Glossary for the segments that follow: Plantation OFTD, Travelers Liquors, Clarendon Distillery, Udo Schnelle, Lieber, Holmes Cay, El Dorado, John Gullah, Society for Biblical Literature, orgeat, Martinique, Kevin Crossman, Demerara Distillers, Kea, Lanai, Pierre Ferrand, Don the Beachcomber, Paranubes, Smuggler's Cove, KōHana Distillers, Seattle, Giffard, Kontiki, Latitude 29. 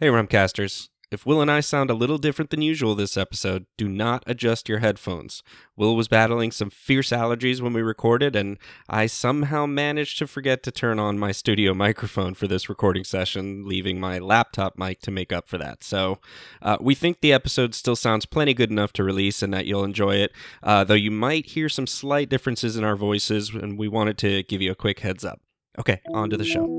Hey, Rumcasters. If Will and I sound a little different than usual this episode, do not adjust your headphones. Will was battling some fierce allergies when we recorded, and I somehow managed to forget to turn on my studio microphone for this recording session, leaving my laptop mic to make up for that. So we think the episode still sounds plenty good enough to release and that you'll enjoy it, though you might hear some slight differences in our voices, and we wanted to give you a quick heads up. Okay, on to the show.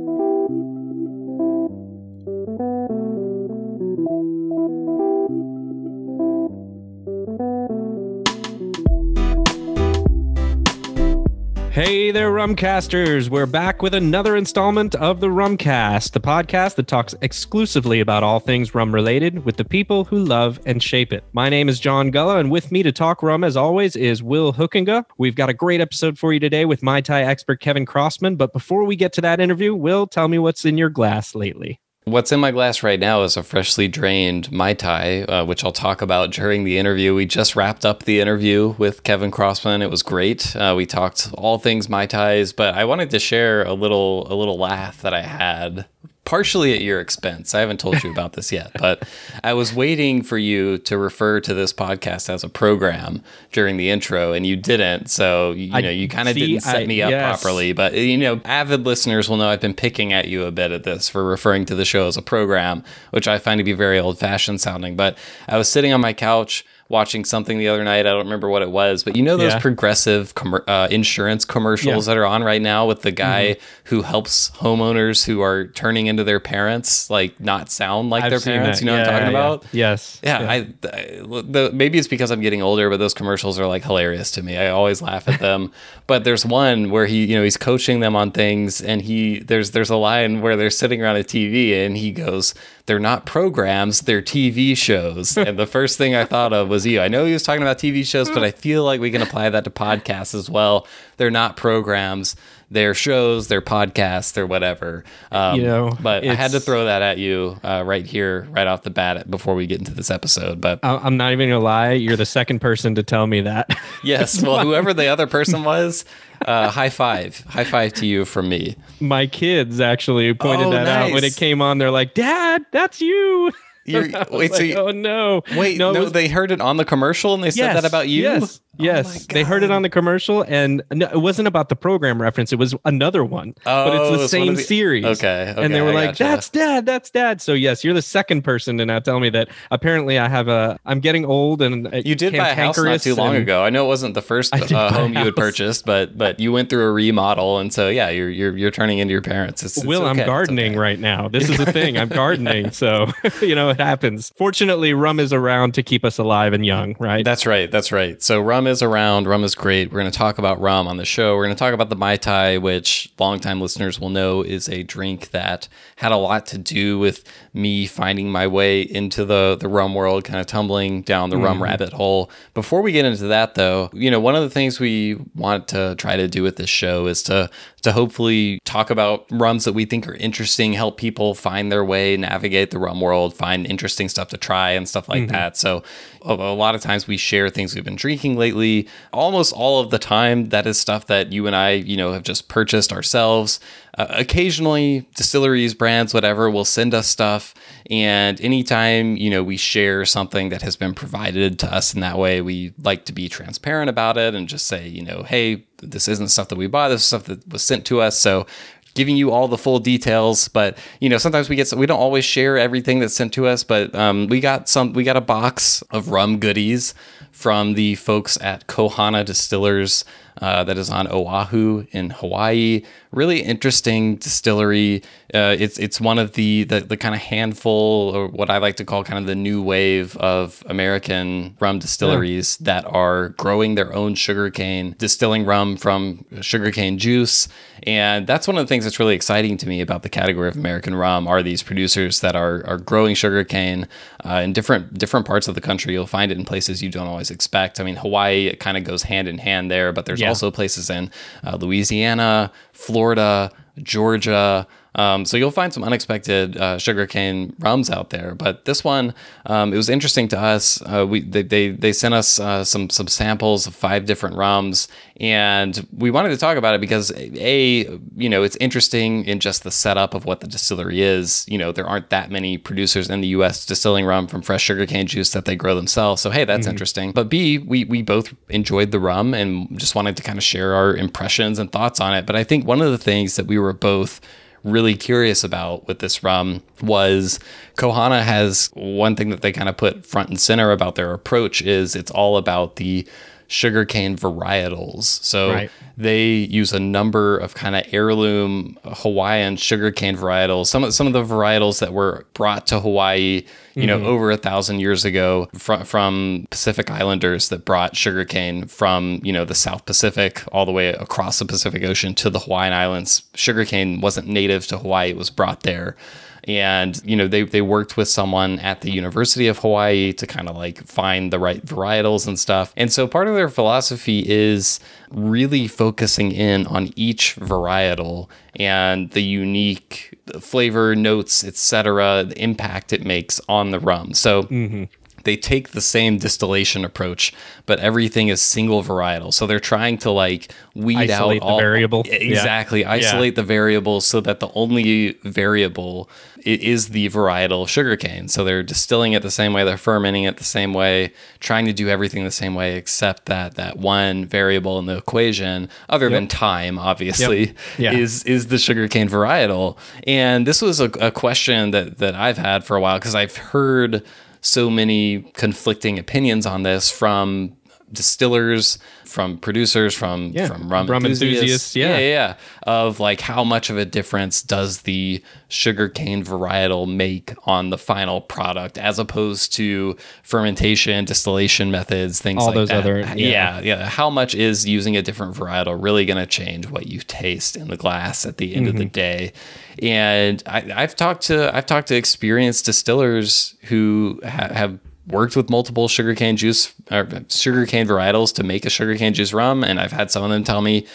Hey there, Rumcasters! We're back with another installment of the Rumcast, the podcast that talks exclusively about all things rum-related with the people who love and shape it. My name is John Gullah, and with me to talk rum, as always, is Will Hookinga. We've got a great episode for you today with Mai Tai expert Kevin Crossman, but before we get to that interview, Will, tell me what's in your glass lately. What's in my glass right now is a freshly drained Mai Tai, which I'll talk about during the interview. We just wrapped up the interview with Kevin Crossman. It was great. We talked all things Mai Tais, but I wanted to share a little laugh that I had, partially at your expense. I haven't told you about this yet, but I was waiting for you to refer to this podcast as a program during the intro, and you didn't. So, you kind of didn't set me up properly. But, avid listeners will know I've been picking at you a bit at this for referring to the show as a program, which I find to be very old-fashioned sounding. But I was sitting on my couch watching something the other night. I don't remember what it was, but those Progressive insurance commercials that are on right now with the guy who helps homeowners who are turning into their parents, like, not sound like their parents, that. What I'm talking about? Yes. Maybe it's because I'm getting older, but those commercials are, like, hilarious to me. I always laugh at them. But there's one where he, he's coaching them on things, and there's a line where they're sitting around a TV and he goes, "They're not programs, they're TV shows." And the first thing I thought of was you. I know he was talking about TV shows, but I feel like we can apply that to podcasts as well. They're not programs, they're shows, they're podcasts, they're whatever. But I had to throw that at you right here, right off the bat before we get into this episode. But I'm not even going to lie. You're the second person to tell me that. Yes. Well, whoever the other person was, high five. High five to you from me. My kids actually pointed that out when it came on. They're like, "Dad, that's you." They heard it on the commercial and they said that about you? Yes, they heard it on the commercial, and no, it wasn't about the program reference. It was another one, but it's the same series. Okay, and they were like, that's dad. So yes, you're the second person to now tell me that. Apparently I'm getting old, and you did buy a house not too long ago. I know it wasn't the first home you had purchased, but you went through a remodel, and so yeah, you're turning into your parents. Will, okay, I'm gardening right now. This is a thing. I'm gardening, so it happens. Fortunately, rum is around to keep us alive and young, right? That's right. So rum is around. Rum is great. We're going to talk about rum on the show. We're going to talk about the Mai Tai, which longtime listeners will know is a drink that had a lot to do with me finding my way into the rum world, kind of tumbling down the rum rabbit hole. Before we get into that, though, one of the things we want to try to do with this show is to hopefully talk about rums that we think are interesting, help people find their way, navigate the rum world, find interesting stuff to try and stuff like that. So a lot of times we share things we've been drinking lately. Almost all of the time, that is stuff that you and I, have just purchased ourselves. Occasionally, distilleries, brands, whatever, will send us stuff. And anytime, we share something that has been provided to us in that way, we like to be transparent about it and just say, hey, this isn't stuff that we bought. This is stuff that was sent to us. So giving you all the full details, but sometimes we don't always share everything that's sent to us, but we got a box of rum goodies from the folks at KōHana Distillers that is on Oahu in Hawaii. Really interesting distillery. It's one of the kind of handful, or what I like to call kind of the new wave of American rum distilleries that are growing their own sugarcane, distilling rum from sugarcane juice. And that's one of the things that's really exciting to me about the category of American rum are these producers that are growing sugarcane in different parts of the country. You'll find it in places you don't always expect. I mean, Hawaii, it kind of goes hand in hand there, but there's also places in Louisiana, Florida, Georgia, So you'll find some unexpected sugarcane rums out there. But this one, it was interesting to us. They sent us some samples of 5 different rums, and we wanted to talk about it because it's interesting in just the setup of what the distillery is. You know, there aren't that many producers in the U.S. distilling rum from fresh sugarcane juice that they grow themselves. So hey, that's interesting. But B, we both enjoyed the rum and just wanted to kind of share our impressions and thoughts on it. But I think one of the things that we were both really curious about with this rum was KōHana has one thing that they kind of put front and center about their approach is it's all about the sugarcane varietals. So they use a number of kind of heirloom Hawaiian sugarcane varietals. Some of the varietals that were brought to Hawaii, you know, over 1,000 years ago from Pacific Islanders that brought sugarcane from, you know, the South Pacific all the way across the Pacific Ocean to the Hawaiian Islands. Sugarcane wasn't native to Hawaii. It was brought there. And, you know, they worked with someone at the University of Hawaii to kind of like find the right varietals and stuff. And so part of their philosophy is really focusing in on each varietal and the unique flavor notes, etc., the impact it makes on the rum. So they take the same distillation approach, but everything is single varietal. So they're trying to like weed isolate out all the variable. Exactly. Yeah. Isolate the variables so that the only variable is the varietal sugarcane. So they're distilling it the same way, they're fermenting it the same way, trying to do everything the same way, except that one variable in the equation, other than time, obviously, is the sugarcane varietal. And this was a question that I've had for a while because I've heard so many conflicting opinions on this from distillers, from producers, from rum enthusiasts. Of like how much of a difference does the sugarcane varietal make on the final product as opposed to fermentation, distillation methods, things all like those that. How much is using a different varietal really going to change what you taste in the glass at the end of the day? And I've talked to experienced distillers who have worked with multiple sugarcane juice or sugarcane varietals to make a sugarcane juice rum. And I've had some of them tell me,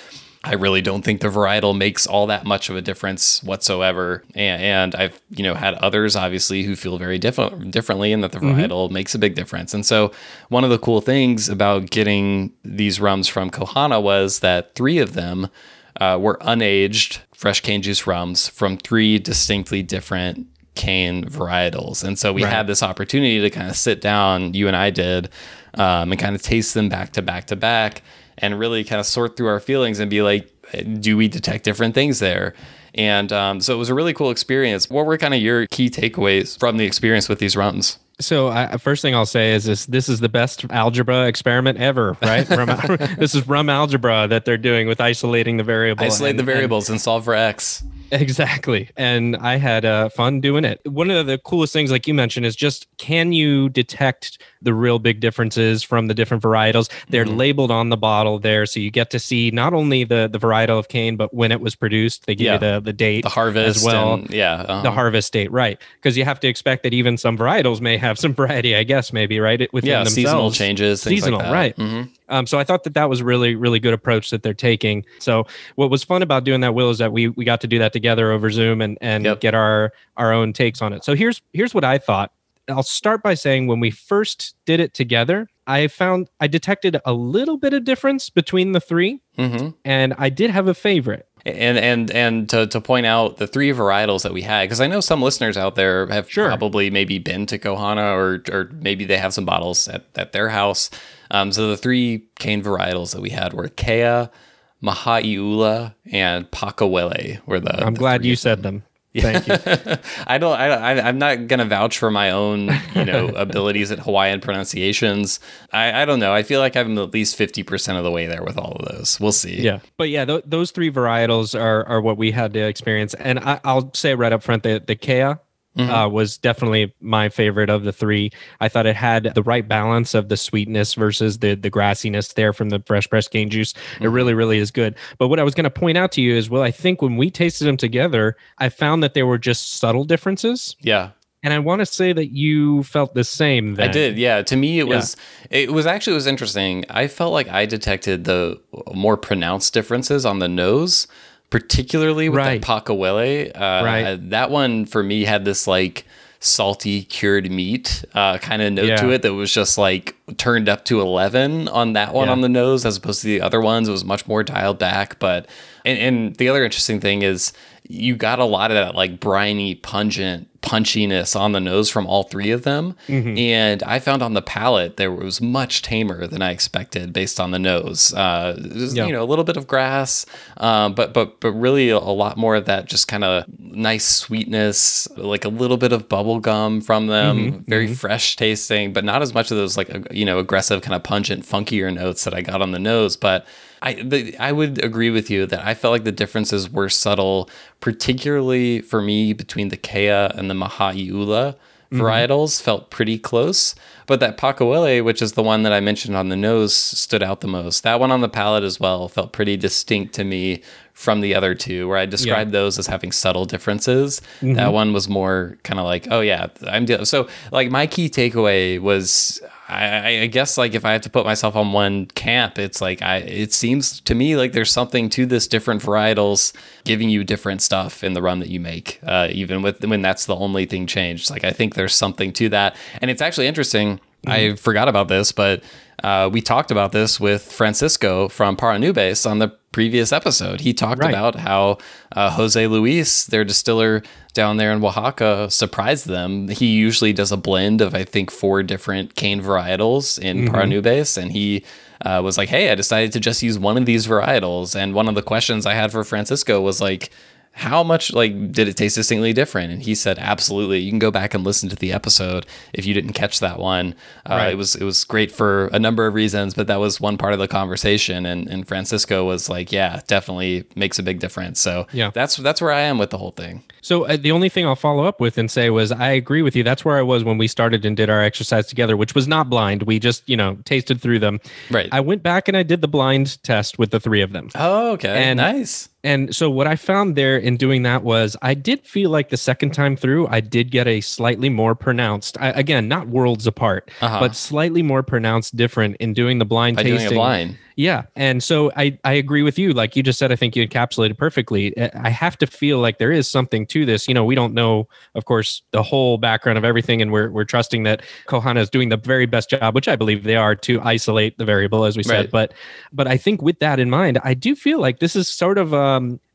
I really don't think the varietal makes all that much of a difference whatsoever. And I've, you know, had others obviously who feel very differently and that the varietal makes a big difference. And so one of the cool things about getting these rums from KōHana was that 3 of them were unaged fresh cane juice rums from 3 distinctly different cane varietals. And so we had this opportunity to kind of sit down, you and I did, and kind of taste them back to back to back and really kind of sort through our feelings and be like, do we detect different things there? And so it was a really cool experience. What were kind of your key takeaways from the experience with these rums? So first thing I'll say is this is the best algebra experiment ever, right? This is rum algebra that they're doing with isolating the variables. Isolate the variables and solve for X. Exactly. And I had fun doing it. One of the coolest things, like you mentioned, is just can you detect the real big differences from the different varietals? They're labeled on the bottle there. So you get to see not only the varietal of cane, but when it was produced. They give you the date. The harvest as well. And, the harvest date, right. Because you have to expect that even some varietals may have some variety, I guess, maybe, right? Within themselves. Seasonal changes. Seasonal, like that. Right. Mm-hmm. So I thought that was really, really good approach that they're taking. So what was fun about doing that, Will, is that we got to do that together over Zoom and get our own takes on it. So here's what I thought. I'll start by saying when we first did it together, I detected a little bit of difference between the 3, and I did have a favorite. And to point out the 3 varietals that we had, because I know some listeners out there have probably maybe been to KōHana or maybe they have some bottles at their house. So the 3 cane varietals that we had were Kea, Mahaiula, and Pakawele. I'm glad you said them. Thank you. I'm not going to vouch for my own, abilities at Hawaiian pronunciations. I don't know. I feel like I'm at least 50% of the way there with all of those. We'll see. Yeah. But yeah, those 3 varietals are what we had to experience. And I'll say right up front that the Kea was definitely my favorite of the 3. I thought it had the right balance of the sweetness versus the grassiness there from the fresh pressed cane juice. It really, really is good. But what I was going to point out to you is, well, I think when we tasted them together, I found that there were just subtle differences. Yeah. And I want to say that you felt the same then. I did. Yeah. To me, it was interesting. I felt like I detected the more pronounced differences on the nose. particularly with the Pakawele. That one for me had this like salty cured meat kind of note to it that was just like turned up to 11 on that one on the nose, as opposed to the other ones. It was much more dialed back. But and the other interesting thing is you got a lot of that like briny, pungent punchiness on the nose from all three of them. Mm-hmm. And I found on the palate there was much tamer than I expected based on the nose. You know, a little bit of grass, but really a lot more of that just kind of nice sweetness, like a little bit of bubble gum from them, fresh tasting, but not as much of those like aggressive kind of pungent, funkier notes that I got on the nose. But I would agree with you that I felt like the differences were subtle, particularly for me between the Kea and the Mahaiula varietals felt pretty close. But that Pakawele, which is the one that I mentioned on the nose, stood out the most. That one on the palate as well felt pretty distinct to me from the other two, where I described those as having subtle differences. Mm-hmm. That one was more kind of like, so like my key takeaway was, I guess like if I have to put myself on one camp, it's like it seems to me like there's something to this different varietals giving you different stuff in the rum that you make, even when that's the only thing changed. Like I think there's something to that, and it's actually interesting. I forgot about this, but we talked about this with Francisco from Paranubes on the previous episode. He talked about how Jose Luis, their distiller down there in Oaxaca, surprised them. He usually does a blend of, I think, 4 different cane varietals in Paranubes, and he was like, hey, I decided to just use one of these varietals. And one of the questions I had for Francisco was like, how much like did it taste distinctly different? And he said, absolutely. You can go back and listen to the episode if you didn't catch that one. It was great for a number of reasons, but that was one part of the conversation. And Francisco was like, yeah, definitely makes a big difference. So that's where I am with the whole thing. So the only thing I'll follow up with and say was, I agree with you. That's where I was when we started and did our exercise together, which was not blind. We just, tasted through them. Right. I went back and I did the blind test with the three of them. Oh, okay. And nice. And so what I found there in doing that was I did feel like the second time through, I did get a slightly more pronounced, again, not worlds apart, but slightly more pronounced different in doing the blind tasting. Doing a blind. Yeah. And so I agree with you. Like you just said, I think you encapsulated perfectly. I have to feel like there is something to this. We don't know, of course, the whole background of everything. And we're trusting that KōHana is doing the very best job, which I believe they are, to isolate the variable, as we said. But I think with that in mind, I do feel like this is sort of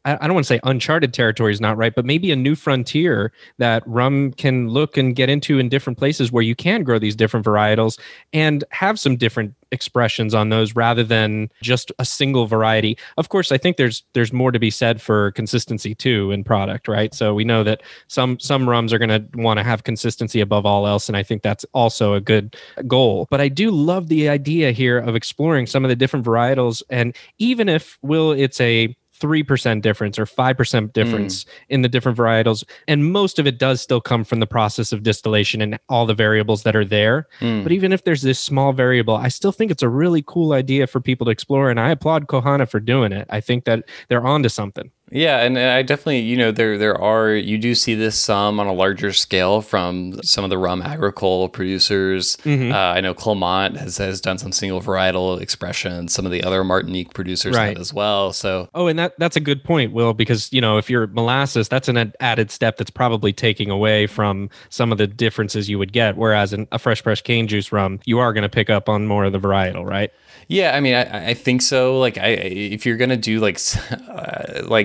I don't want to say uncharted territory is not right, but maybe a new frontier that rum can look and get into in different places where you can grow these different varietals and have some different expressions on those rather than just a single variety. Of course, I think there's more to be said for consistency too in product, right? So we know that some rums are going to want to have consistency above all else, and I think that's also a good goal. But I do love the idea here of exploring some of the different varietals, and even if, Will, it's a 3% difference or 5% difference in the different varietals. And most of it does still come from the process of distillation and all the variables that are there. But even if there's this small variable, I still think it's a really cool idea for people to explore. And I applaud KōHana for doing it. I think that they're onto something. Yeah, and I definitely, you do see this some on a larger scale from some of the rum agricole producers. I know Clement has done some single varietal expressions. Some of the other Martinique producers have as well. So, and that's a good point, Will, because if you're molasses, that's an added step that's probably taking away from some of the differences you would get. Whereas in a fresh pressed cane juice rum, you are going to pick up on more of the varietal, right? Yeah, I mean, I think so. Like, if you're gonna do like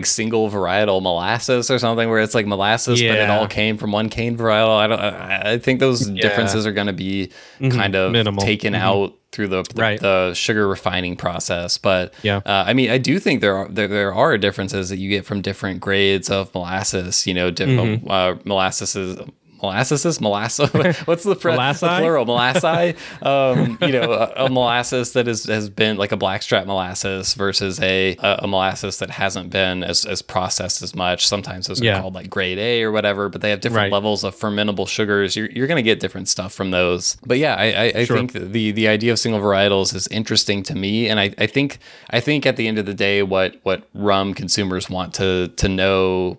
single varietal molasses or something, where it's like molasses, but it all came from one cane varietal, I think those differences are gonna be kind of minimal, taken out through the sugar refining process. But I mean, I do think there are differences that you get from different grades of molasses. Molasses. What's the plural? Molassi. A molasses that has been like a blackstrap molasses versus a molasses that hasn't been as processed as much. Sometimes those are called like grade A or whatever, but they have different levels of fermentable sugars. You're going to get different stuff from those. But yeah, I think the idea of single varietals is interesting to me, and I think at the end of the day, what rum consumers want to know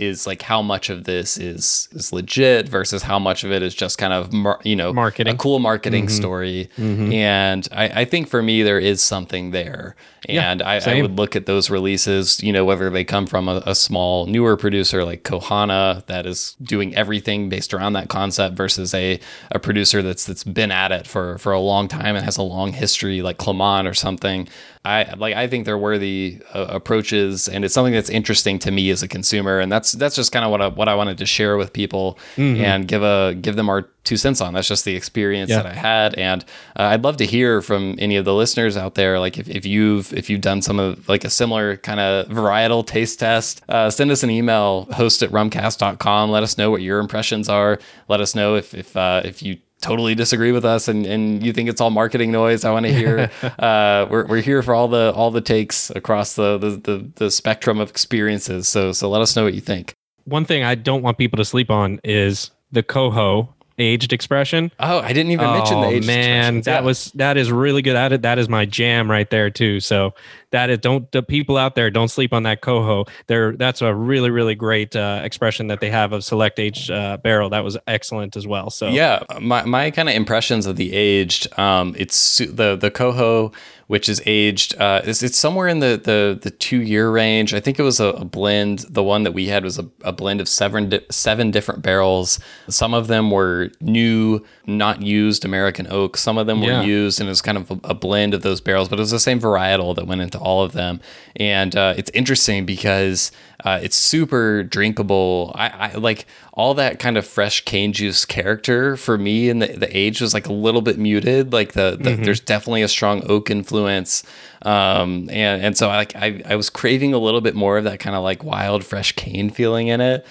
is like how much of this is legit versus how much of it is just kind of marketing, a cool marketing story. Mm-hmm. And I think for me there is something there. And I would look at those releases, whether they come from a small newer producer like KōHana that is doing everything based around that concept versus a producer that's been at it for a long time and has a long history like Clement or something. I think they're worthy approaches, and it's something that's interesting to me as a consumer, and that's just kind of what I wanted to share with people and give them our 2 cents on. That's just the experience that I had, and I'd love to hear from any of the listeners out there. Like if you've done some of like a similar kind of varietal taste test, send us an email, host@rumcast.com. Let us know what your impressions are. Let us know if you totally disagree with us and you think it's all marketing noise. I want to hear we're here for all the takes across the spectrum of experiences, so let us know what you think. One thing I don't want people to sleep on is the coho aged expression. I didn't even mention the aged expression. That is really good at it. That is my jam right there too. So the people out there, don't sleep on that coho. That's a really, really great expression that they have of select aged barrel. That was excellent as well. So yeah, my kind of impressions of the aged, it's the coho, which is aged, it's somewhere in the 2 year range. I think it was a blend. The one that we had was a blend of seven different barrels. Some of them were new, not used American oak. Some of them were used, and it was kind of a blend of those barrels, but it was the same varietal that went into all of them. And it's interesting because it's super drinkable. I like all that kind of fresh cane juice character for me, and the age was like a little bit muted. Like there's definitely a strong oak influence. And so I was craving a little bit more of that kind of like wild fresh cane feeling in it.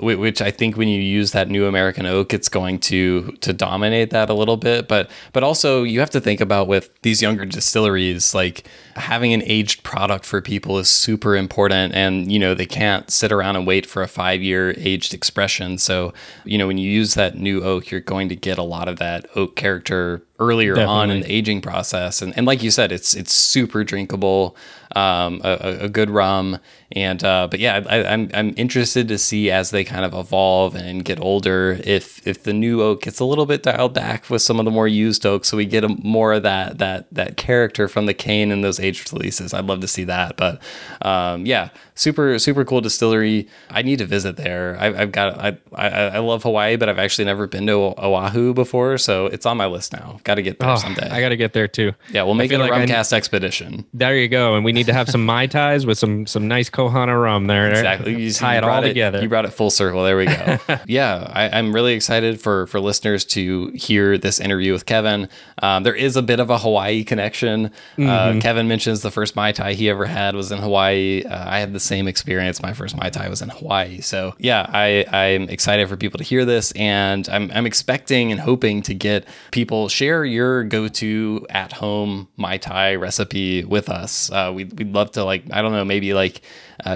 Which I think when you use that new American oak, it's going to dominate that a little bit. But also you have to think about with these younger distilleries, like having an aged product for people is super important, and they can't sit around and wait for a 5-year aged expression. So when you use that new oak, you're going to get a lot of that oak character earlier on in the aging process, and like you said, it's super drinkable, a good rum, and but yeah, I'm interested to see as they kind of evolve and get older if the new oak gets a little bit dialed back with some of the more used oak, so we get more of that character from the cane in those aged releases. I'd love to see that, but yeah, super super cool distillery. I need to visit there. I love Hawaii, but I've actually never been to Oahu before, so it's on my list now. Got to get there someday. I got to get there too. Yeah, we'll make it a rumcast expedition. There you go. And we need to have some Mai Tais with some nice KōHana rum there. Exactly. You tie it all together. You brought it full circle. There we go. Yeah, I'm really excited for listeners to hear this interview with Kevin. There is a bit of a Hawaii connection. Kevin mentions the first Mai Tai he ever had was in Hawaii. I had the same experience. My first Mai Tai was in Hawaii. So yeah, I'm excited for people to hear this, and I'm expecting and hoping to get people share your go-to at-home Mai Tai recipe with us. We'd love to, like, I don't know, maybe like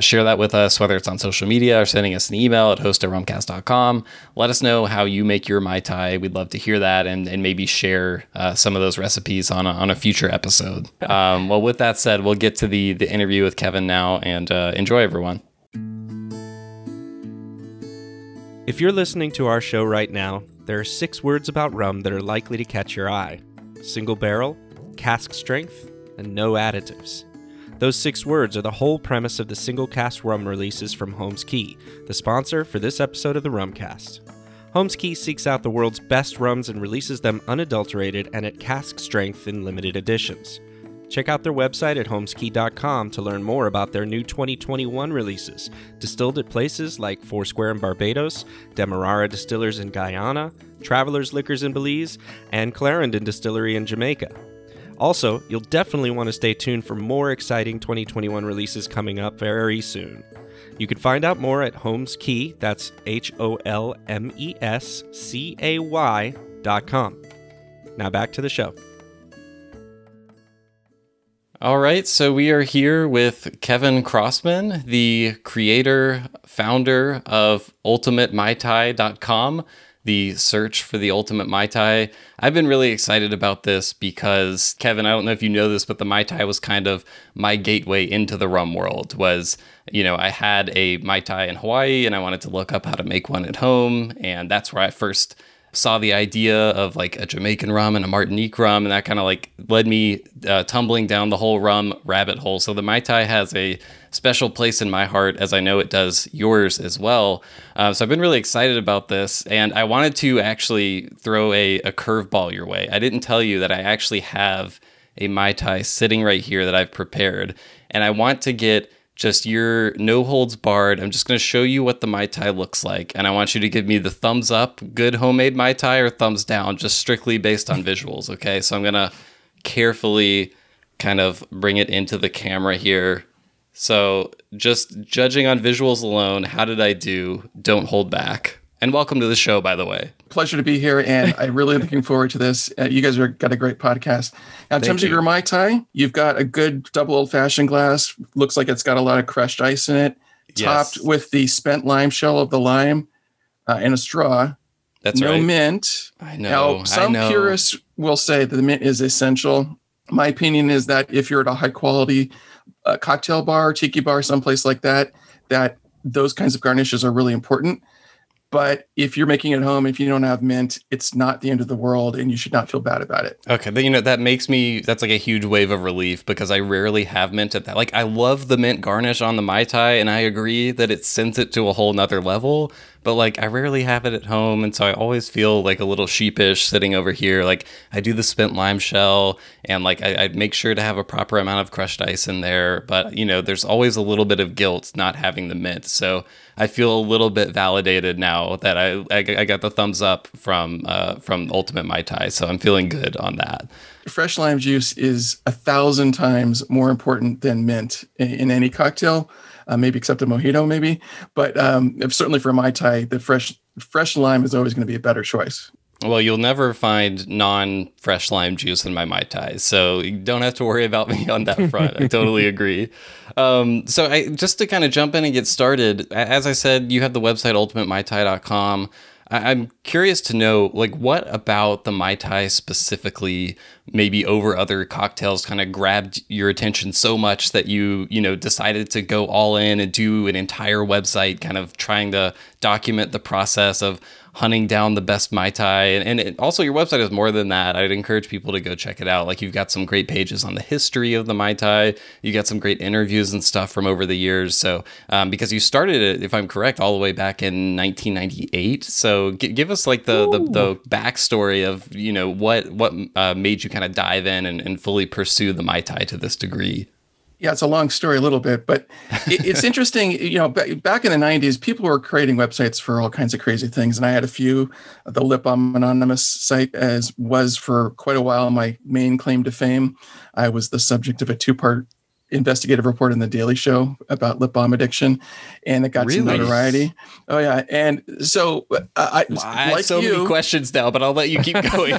share that with us, whether it's on social media or sending us an email at host@rumcast.com. Let us know how you make your Mai Tai. We'd love to hear that, and maybe share some of those recipes on a future episode. Well, with that said, we'll get to the interview with Kevin now, and enjoy, everyone. If you're listening to our show right now, there are 6 words about rum that are likely to catch your eye: single barrel, cask strength, and no additives. Those 6 words are the whole premise of the single cask rum releases from Holmes Cay, the sponsor for this episode of the Rumcast. Holmes Cay seeks out the world's best rums and releases them unadulterated and at cask strength in limited editions. Check out their website at holmescay.com to learn more about their new 2021 releases, distilled at places like Foursquare in Barbados, Demerara Distillers in Guyana, Travelers Liquors in Belize, and Clarendon Distillery in Jamaica. Also, you'll definitely want to stay tuned for more exciting 2021 releases coming up very soon. You can find out more at Holmes Cay, that's HOLMESCAY.com. Now back to the show. All right, so we are here with Kevin Crossman, the creator, founder of UltimateMaiTai.com. the search for the ultimate Mai Tai. I've been really excited about this because, Kevin, I don't know if you know this, but the Mai Tai was kind of my gateway into the rum world. Was, you know, I had a Mai Tai in Hawaii and I wanted to look up how to make one at home. And that's where I first saw the idea of like a Jamaican rum and a Martinique rum. And that kind of like led me tumbling down the whole rum rabbit hole. So the Mai Tai has a special place in my heart, as I know it does yours as well. So I've been really excited about this. And I wanted to actually throw a curveball your way. I didn't tell you that I actually have a Mai Tai sitting right here that I've prepared. And I want to get just your no holds barred. I'm just going to show you what the Mai Tai looks like. And I want you to give me the thumbs up, good homemade Mai Tai, or thumbs down, just strictly based on visuals. Okay. So I'm going to carefully kind of bring it into the camera here. So just judging on visuals alone, how did I do? Don't hold back. And welcome to the show, by the way. Pleasure to be here, and I'm really looking forward to this. You guys are got a great podcast. Now, in terms of your Mai Tai, you've got a good double old-fashioned glass. Looks like it's got a lot of crushed ice in it, topped with the spent lime shell of the lime and a straw. That's right. No mint. I know. Now, some purists will say that the mint is essential. My opinion is that if you're at a high-quality cocktail bar, tiki bar, someplace like that, that those kinds of garnishes are really important. But if you're making it at home, if you don't have mint, it's not the end of the world and you should not feel bad about it. Okay. But, you know, that makes me, that's like a huge wave of relief because I rarely have mint at that. Like, I love the mint garnish on the Mai Tai and I agree that it sends it to a whole nother level. But like, I rarely have it at home. And so I always feel like a little sheepish sitting over here. Like, I do the spent lime shell and like, I make sure to have a proper amount of crushed ice in there. But, you know, there's always a little bit of guilt not having the mint. So I feel a little bit validated now that I got the thumbs up from Ultimate Mai Tai, so I'm feeling good on that. Fresh lime juice is 1,000 times more important than mint in any cocktail, maybe except a mojito, maybe. But certainly for Mai Tai, the fresh lime is always going to be a better choice. Well, you'll never find non-fresh lime juice in my Mai Tai, so you don't have to worry about me on that front. I totally agree. So just to kind of jump in and get started, as I said, you have the website UltimateMaiTai.com. I'm curious to know, like, what about the Mai Tai specifically, maybe over other cocktails, kind of grabbed your attention so much that you decided to go all in and do an entire website, kind of trying to document the process of hunting down the best Mai Tai. And also your website is more than that. I'd encourage people to go check it out. Like, you've got some great pages on the history of the Mai Tai. You got some great interviews and stuff from over the years. So because you started it, if I'm correct, all the way back in 1998. So give us like the backstory of, you know, what made you kind of dive in and fully pursue the Mai Tai to this degree. Yeah, it's a long story a little bit, but it's interesting. You know, back in the 90s, people were creating websites for all kinds of crazy things. And I had a few. The Lip Balm Anonymous site was for quite a while my main claim to fame. I was the subject of a two-part investigative report in The Daily Show about lip balm addiction, and it got some notoriety. Oh, yeah. And so many questions now, but I'll let you keep going.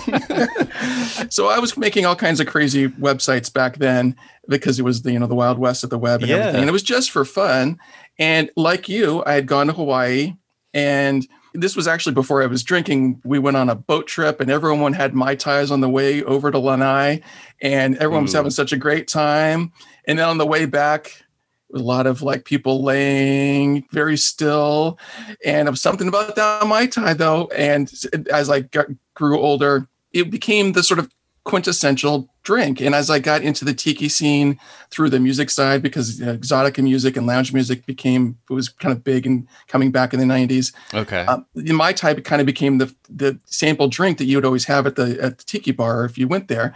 So I was making all kinds of crazy websites back then because it was the Wild West of the web and everything. And it was just for fun. And like you, I had gone to Hawaii, and this was actually before I was drinking. We went on a boat trip and everyone had Mai Tais on the way over to Lanai, and everyone was having such a great time. And then on the way back, a lot of like people laying very still, and it was something about that Mai Tai though. And as I grew older, it became the sort of quintessential drink. And as I got into the tiki scene through the music side, because exotica music and lounge music was kind of big and coming back in the 90s. Okay. The Mai Tai kind of became the sample drink that you would always have at the tiki bar if you went there.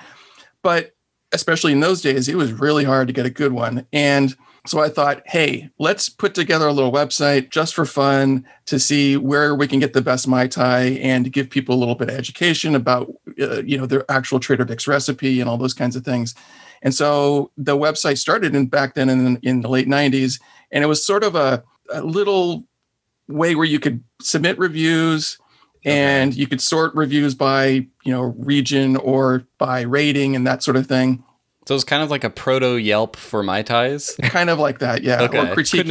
But especially in those days, it was really hard to get a good one. And so I thought, hey, let's put together a little website just for fun to see where we can get the best Mai Tai and to give people a little bit of education about, their actual Trader Vic's recipe and all those kinds of things. And so the website started back then in the late 90s. And it was sort of a little way where you could submit reviews. Okay. And you could sort reviews by, region or by rating and that sort of thing. So it's kind of like a proto Yelp for Mai Tais. Kind of like that, yeah. Okay. Or Critique.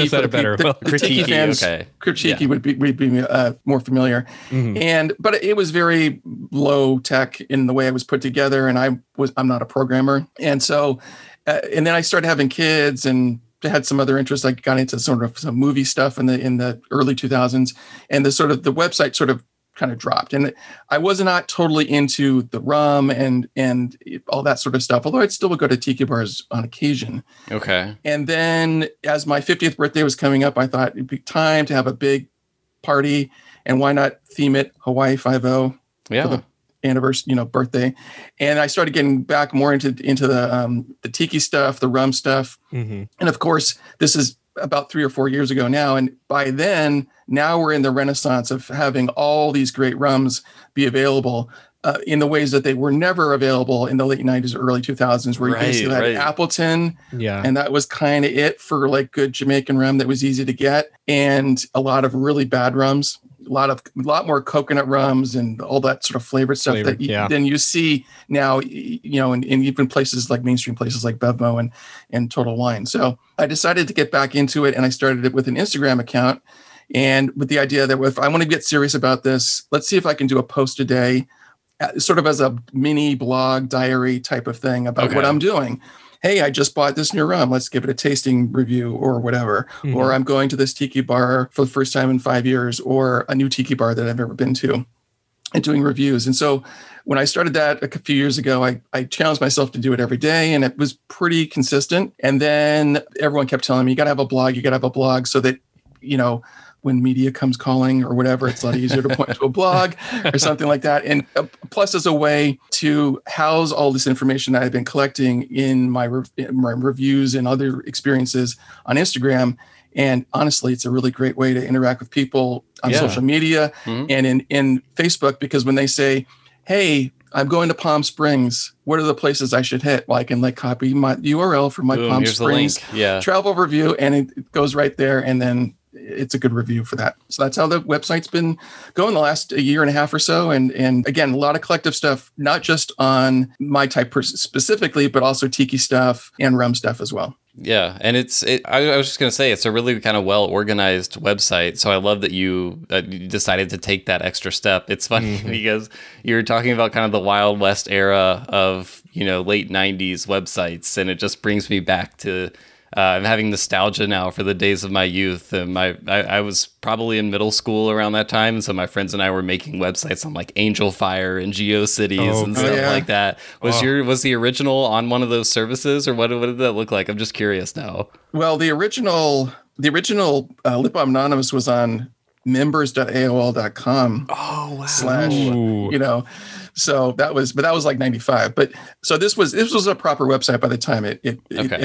Critique fans. Okay. Critique would be more familiar. Mm-hmm. But it was very low tech in the way it was put together, and I'm not a programmer, and so and then I started having kids and had some other interests. I got into sort of some movie stuff in the early 2000s, and the website kind of dropped, and I was not totally into the rum and all that sort of stuff, although I'd still go to tiki bars on occasion. Okay. And then as my 50th birthday was coming up, I thought it'd be time to have a big party, and why not theme it Hawaii 5-0 for the anniversary, birthday. And I started getting back more into the tiki stuff, the rum stuff. Mm-hmm. And of course, this is about 3 or 4 years ago now. And by then, now we're in the renaissance of having all these great rums be available in the ways that they were never available in the late 90s or early 2000s, where you basically had Appleton. Yeah. And that was kind of it for like good Jamaican rum that was easy to get. And a lot of really bad rums, a lot more coconut rums and all that sort of flavored stuff that then you see now, in even places like mainstream places like Bevmo and Total Wine. So I decided to get back into it, and I started it with an Instagram account. And with the idea that if I want to get serious about this, let's see if I can do a post a day, sort of as a mini blog diary type of thing about what I'm doing. Hey, I just bought this new rum. Let's give it a tasting review or whatever. Mm-hmm. Or I'm going to this tiki bar for the first time in 5 years, or a new tiki bar that I've never been to, and doing reviews. And so when I started that a few years ago, I challenged myself to do it every day, and it was pretty consistent. And then everyone kept telling me, you got to have a blog so that, when media comes calling or whatever, it's a lot easier to point to a blog or something like that. And plus, as a way to house all this information that I've been collecting in my reviews and other experiences on Instagram. And honestly, it's a really great way to interact with people on social media and in Facebook, because when they say, hey, I'm going to Palm Springs, what are the places I should hit? Well, I can copy my URL from my Palm Springs travel review, and it goes right there. And then it's a good review for that. So that's how the website's been going the last year and a half or so. And again, a lot of collective stuff, not just on Mai Tai specifically, but also tiki stuff and rum stuff as well. Yeah. And I was just going to say, it's a really kind of well-organized website. So I love that you decided to take that extra step. It's funny because you're talking about kind of the Wild West era of, late 90s websites. And it just brings me back to... I'm having nostalgia now for the days of my youth. I was probably in middle school around that time, and so my friends and I were making websites on like Angel Fire and GeoCities and stuff like that. Was the original on one of those services, or what did that look like? I'm just curious now. Well, the original Lip Balm Anonymous was on members.aol.com. Oh, wow. /. So that was like 95. But so this was a proper website by the time it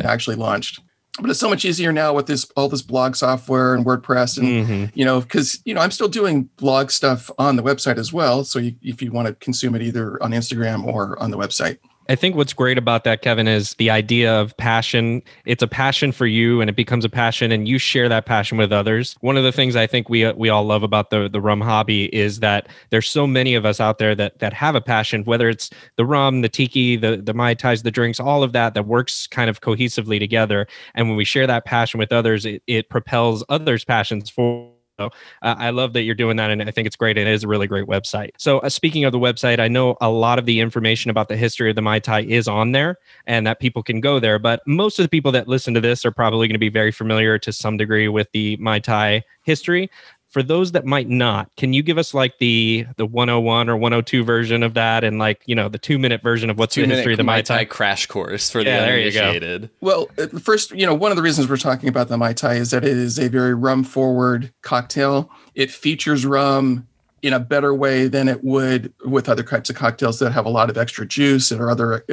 actually launched. But it's so much easier now with all this blog software and WordPress, and because I'm still doing blog stuff on the website as well. So if you want to consume it either on Instagram or on the website. I think what's great about that, Kevin, is the idea of passion. It's a passion for you, and it becomes a passion, and you share that passion with others. One of the things I think we all love about the rum hobby is that there's so many of us out there that have a passion, whether it's the rum, the tiki, the Mai Tais, the drinks, all of that works kind of cohesively together. And when we share that passion with others, it propels others' passions forward. So I love that you're doing that, and I think it's great. And it is a really great website. So speaking of the website, I know a lot of the information about the history of the Mai Tai is on there, and that people can go there. But most of the people that listen to this are probably going to be very familiar to some degree with the Mai Tai history. For those that might not, can you give us like the 101 or 102 version of that, and the 2-minute version of what's the history of the Mai Tai crash course for the uninitiated? Well, first, one of the reasons we're talking about the Mai Tai is that it is a very rum forward cocktail. It features rum in a better way than it would with other types of cocktails that have a lot of extra juice or other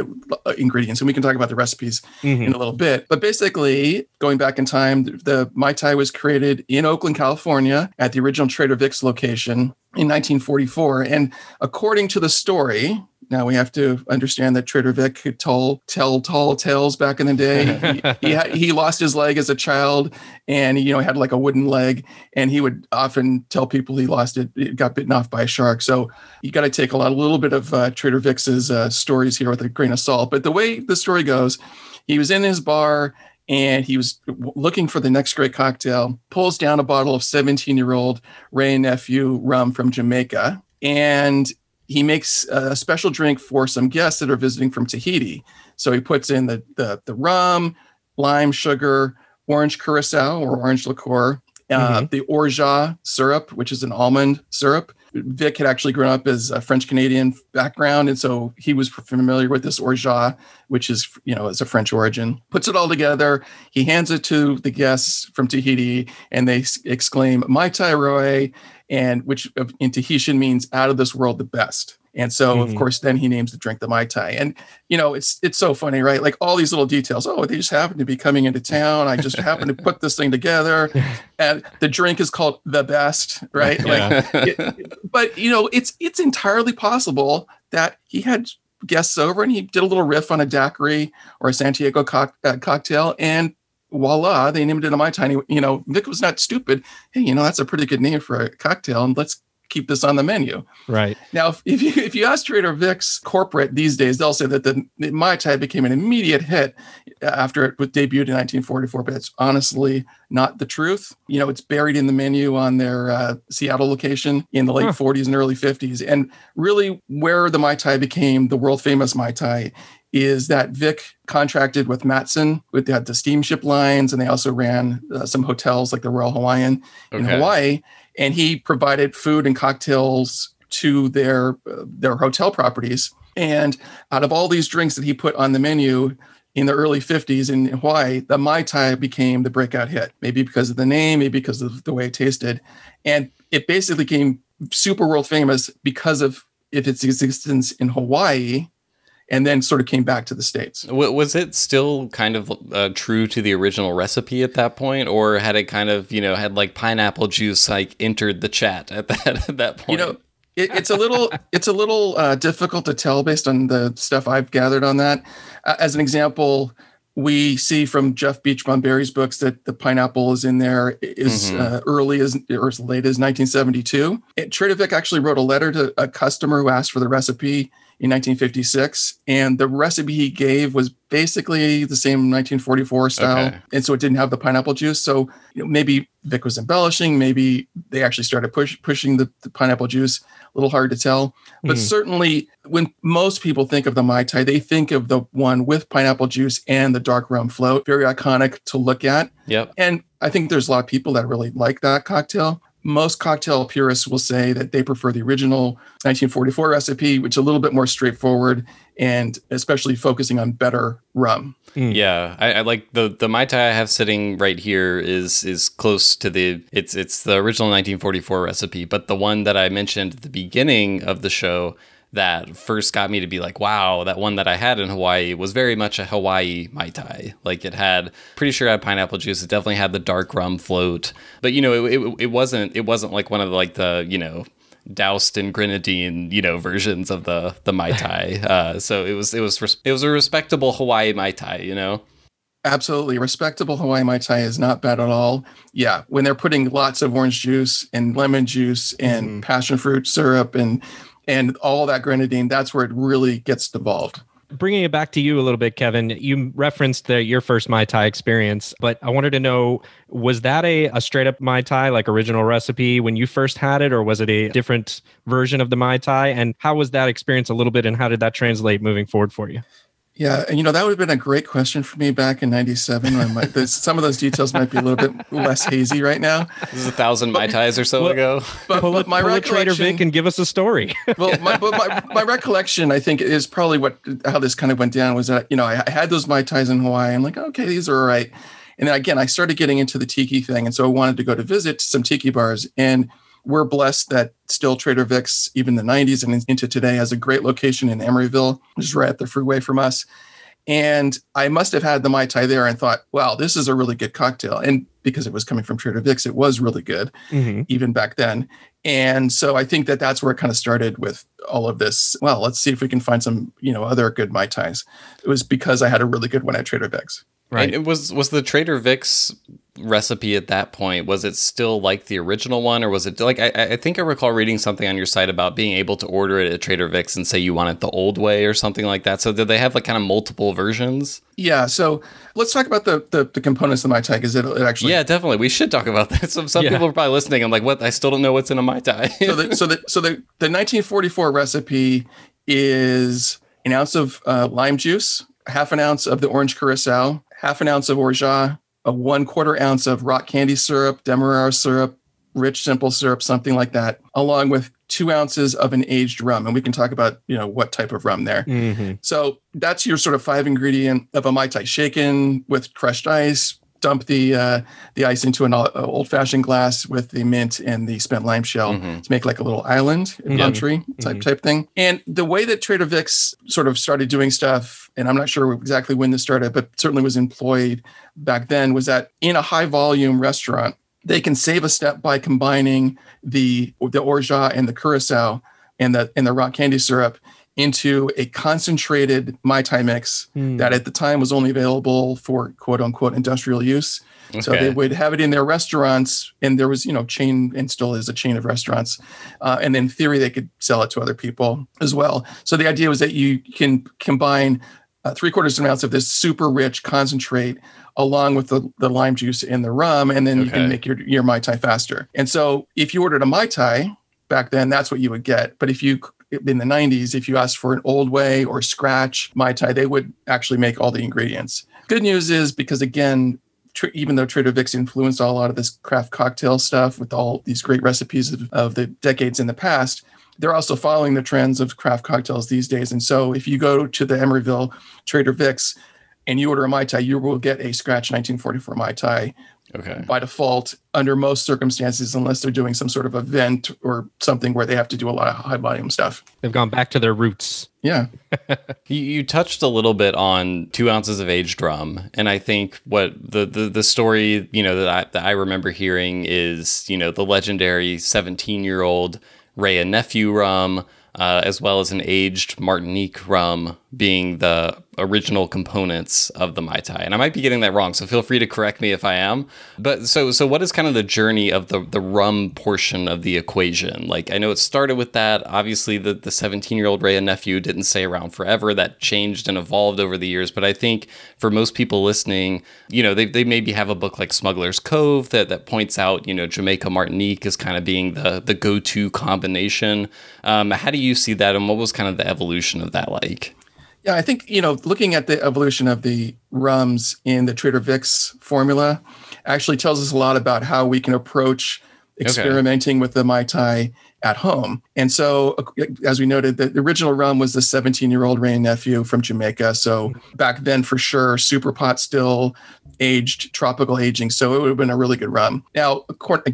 ingredients. And we can talk about the recipes in a little bit. But basically, going back in time, the Mai Tai was created in Oakland, California at the original Trader Vic's location. in 1944. And according to the story, now we have to understand that Trader Vic could tell tall tales back in the day. He lost his leg as a child, and he had like a wooden leg, and he would often tell people he lost it. It got bitten off by a shark. So you got to take a little bit of Trader Vic's stories here with a grain of salt. But the way the story goes, he was in his bar and he was looking for the next great cocktail. Pulls down a bottle of 17-year-old Wray and Nephew rum from Jamaica, and he makes a special drink for some guests that are visiting from Tahiti. So he puts in the rum, lime sugar, orange curacao or orange liqueur, the orgeat syrup, which is an almond syrup. Vic had actually grown up as a French-Canadian background, and so he was familiar with this orgeat, which is, as a French origin. Puts it all together. He hands it to the guests from Tahiti, and they exclaim, "Mai Tai Roe," and which in Tahitian means out of this world, the best. And so, of course, then he names the drink the Mai Tai. And, it's so funny, right? Like all these little details. Oh, they just happened to be coming into town. I just happened to put this thing together. And the drink is called the best, right? Yeah. It's entirely possible that he had guests over and he did a little riff on a daiquiri or a Santiago cocktail, and voila, they named it a Mai Tai. Vic was not stupid. Hey, that's a pretty good name for a cocktail, and let's keep this on the menu. Right. Now, if you ask Trader Vic's corporate these days, they'll say that the Mai Tai became an immediate hit after it was debuted in 1944, but it's honestly not the truth. It's buried in the menu on their Seattle location in the late 40s and early 50s. And really where the Mai Tai became the world famous Mai Tai is that Vic contracted with Matson, with the steamship lines, and they also ran some hotels like the Royal Hawaiian in Hawaii. And he provided food and cocktails to their hotel properties. And out of all these drinks that he put on the menu in the early 50s in Hawaii, the Mai Tai became the breakout hit, maybe because of the name, maybe because of the way it tasted. And it basically became super world famous because of its existence in Hawaii, and then sort of came back to the States. Was it still kind of true to the original recipe at that point? Or had it kind of, had like pineapple juice entered the chat at that point? It's a little difficult to tell based on the stuff I've gathered on that. As an example, we see from Jeff Beach Bomberry's books that the pineapple is in there is early as or as late as 1972. Trader Vic actually wrote a letter to a customer who asked for the recipe in 1956, and the recipe he gave was basically the same 1944 style, and so it didn't have the pineapple juice. So maybe Vic was embellishing, maybe they actually started pushing the pineapple juice. A little hard to tell, but certainly when most people think of the Mai Tai, they think of the one with pineapple juice and the dark rum float. Very iconic to look at. Yep. And I think there's a lot of people that really like that cocktail. Most cocktail purists will say that they prefer the original 1944 recipe, which is a little bit more straightforward and especially focusing on better rum. Yeah, I like the Mai Tai I have sitting right here is close to it's the original 1944 recipe, but the one that I mentioned at the beginning of the show that first got me to be like, wow, that one that I had in Hawaii was very much a Hawaii Mai Tai. Like it had pineapple juice. It definitely had the dark rum float, but it wasn't like one of the doused in grenadine, versions of the Mai Tai. So it was a respectable Hawaii Mai Tai, Absolutely. Respectable Hawaii Mai Tai is not bad at all. Yeah. When they're putting lots of orange juice and lemon juice and passion fruit syrup and all that grenadine, that's where it really gets devolved. Bringing it back to you a little bit, Kevin, you referenced your first Mai Tai experience, but I wanted to know, was that a straight up Mai Tai, like original recipe when you first had it, or was it a different version of the Mai Tai? And how was that experience a little bit, and how did that translate moving forward for you? Yeah, and that would have been a great question for me back in 97. Some of those details might be a little bit less hazy right now. This is 1,000 Mai Tais or so ago. But my recollection, Trader Vic, and give us a story. Well, my recollection, I think, is probably how this kind of went down was that, I had those Mai Tais in Hawaii. I'm like, okay, these are all right. And then again, I started getting into the tiki thing. And so I wanted to go to visit some tiki bars. And we're blessed that still Trader Vic's, even the 90s and into today, has a great location in Emeryville, which is right up the freeway from us. And I must have had the Mai Tai there and thought, wow, this is a really good cocktail. And because it was coming from Trader Vic's, it was really good, even back then. And so I think that that's where it kind of started with all of this. Well, let's see if we can find some, you know, other good Mai Tais. It was because I had a really good one at Trader Vic's. Right. And it was the Trader Vic's recipe at that point, was it still like the original one, or was it like, I think I recall reading something on your site about being able to order it at Trader Vic's and say you want it the old way or something like that. So did they have like kind of multiple versions? Yeah. So let's talk about the components of Mai Tai, because it actually... Yeah, definitely. We should talk about that. Some people are probably listening. I'm like, what? I still don't know what's in a Mai Tai. So the 1944 recipe is an ounce of lime juice, half an ounce of the orange curacao, half an ounce of orgeat, a 1/4 ounce of rock candy syrup, demerara syrup, rich simple syrup, something like that, along with 2 ounces of an aged rum. And we can talk about, you know, what type of rum there. Mm-hmm. So that's your sort of 5 ingredient of a Mai Tai, shaken with crushed ice. Dump the ice into an old-fashioned glass with the mint and the spent lime shell to make like a little island, a palm tree type thing. And the way that Trader Vic's sort of started doing stuff, and I'm not sure exactly when this started, but certainly was employed back then, was that in a high-volume restaurant, they can save a step by combining the orgeat and the curacao and the rock candy syrup into a concentrated Mai Tai mix that at the time was only available for quote unquote industrial use. Okay. So they would have it in their restaurants, and there was, you know, chain, and still is a chain of restaurants. And in theory, they could sell it to other people as well. So the idea was that you can combine 3/4 ounce of this super rich concentrate along with the lime juice and the rum, and then you can make your Mai Tai faster. And so if you ordered a Mai Tai back then, that's what you would get. But if you... in the 90s, if you asked for an old way or scratch Mai Tai, they would actually make all the ingredients. Good news is, because again, even though Trader Vic's influenced a lot of this craft cocktail stuff with all these great recipes of the decades in the past, they're also following the trends of craft cocktails these days. And so if you go to the Emeryville Trader Vic's and you order a Mai Tai, you will get a scratch 1944 Mai Tai. Okay. By default, under most circumstances, unless they're doing some sort of event or something where they have to do a lot of high volume stuff. They've gone back to their roots. Yeah. You touched a little bit on 2 ounces of aged rum. And I think what the story, you know, that I remember hearing is, you know, the legendary 17-year-old Wray and Nephew rum, as well as an aged Martinique rum being the original components of the Mai Tai. And I might be getting that wrong, so feel free to correct me if I am. But so what is kind of the journey of the rum portion of the equation? Like, I know it started with that. Obviously, the 17-year-old Wray and Nephew didn't stay around forever. That changed and evolved over the years. But I think for most people listening, you know, they maybe have a book like Smuggler's Cove that points out, you know, Jamaica, Martinique as kind of being the go-to combination. How do you see that, and what was kind of the evolution of that like? Yeah, I think, you know, looking at the evolution of the rums in the Trader Vic's formula actually tells us a lot about how we can approach experimenting with the Mai Tai at home. And so, as we noted, the original rum was the 17-year-old Wray and Nephew from Jamaica. So back then, for sure, super pot still, aged, tropical aging. So it would have been a really good rum. Now, according